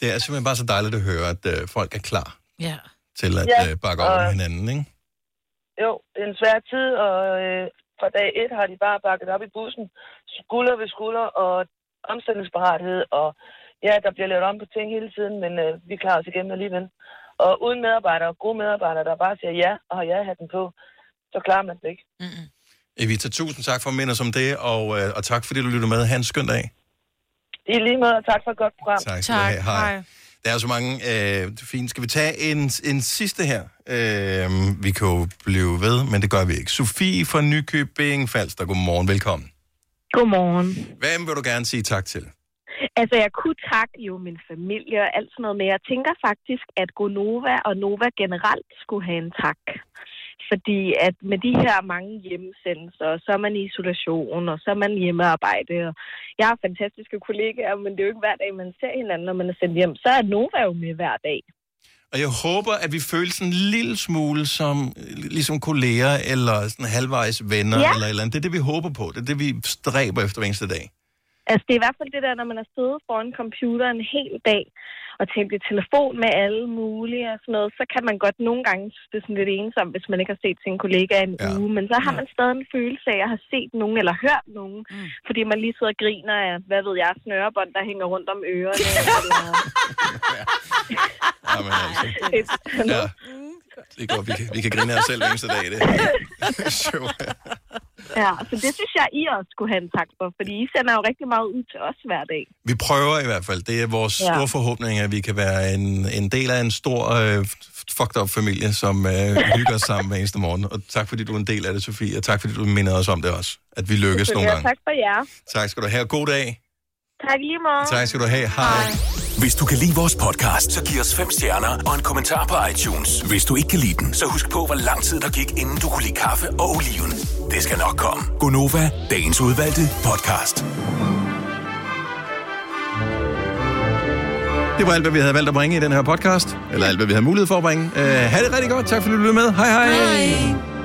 Det er simpelthen bare så dejligt at høre, at øh, folk er klar yeah. til at yeah. øh, bakke over og... hinanden, ikke? Jo, det er en svær tid, og øh, fra dag et har de bare bakket op i bussen, skulder ved skulder, og omstillingsparathed, og ja, der bliver lavet om på ting hele tiden, men øh, vi klarer os igennem alligevel. Og uden medarbejdere, gode medarbejdere, der bare siger ja, og har ja-hatten på, så klarer man det ikke. Mm-hmm. Evita, tusind tak for at minde os om det, og, øh, og tak fordi du lytter med. Ha' en skøn dag. I lige måde, og tak for et godt program. Tak skal tak. Hej. Hej. Der er så mange øh, fint. Skal vi tage en, en sidste her? Øh, vi kan jo blive ved, men det gør vi ikke. Sofie fra Nykøbing Falster. Godmorgen, velkommen. Godmorgen. Hvem vil du gerne sige tak til? Altså, jeg kunne takke jo min familie og alt sådan noget, men jeg tænker faktisk, at Gå Nova og Nova generelt skulle have en tak. Fordi at med de her mange hjemmesendelser, så er man i isolation, og så er man hjemmearbejde. Og jeg har fantastiske kollegaer, men det er jo ikke hver dag, man ser hinanden, når man er sendt hjem. Så er Nova jo med hver dag. Og jeg håber, at vi føler sådan en lille smule som ligesom kolleger, eller sådan halvvejs venner, ja. Eller et eller andet. Det er det, vi håber på. Det er det, vi stræber efter hver eneste dag. Altså, det er i hvert fald det der, når man er siddet foran computeren en hel dag, og tænkt i telefon med alle mulige og sådan noget, så kan man godt nogle gange synes, det er sådan lidt ensomt, hvis man ikke har set sin kollega en ja. uge, men så har man stadig en følelse af, at jeg har set nogen eller hørt nogen, mm. fordi man lige sidder og griner af, hvad ved jeg, snørebånd, der hænger rundt om ørerne. Eller... ja, men altså. Ja. Det er godt, vi kan, vi kan grine af os selv hver eneste dag i det. Ja, så det synes jeg, I også skulle have en tak for, fordi I sender jo rigtig meget ud til os hver dag. Vi prøver i hvert fald. Det er vores ja. store forhåbning, at vi kan være en, en del af en stor øh, fucked-up familie, som øh, hygger os sammen hver eneste morgen. Og tak fordi du er en del af det, Sofie, og tak fordi du minder os om det også, at vi lykkes nogle gange. Tak for jer. Tak skal du have, god dag. Tak lige meget. Tak skal du have. Hej. Hej. Hvis du kan lide vores podcast, så giv os fem stjerner og en kommentar på iTunes. Hvis du ikke kan lide den, så husk på, hvor lang tid der gik, inden du kunne lide kaffe og oliven. Det skal nok komme. Gå Nova, dagens udvalgte podcast. Det var alt, hvad vi havde valgt at bringe i den her podcast. Eller alt, hvad vi havde mulighed for at bringe. Uh, ha' det rigtig godt. Tak fordi du lyttede med. Hej hej. Hej.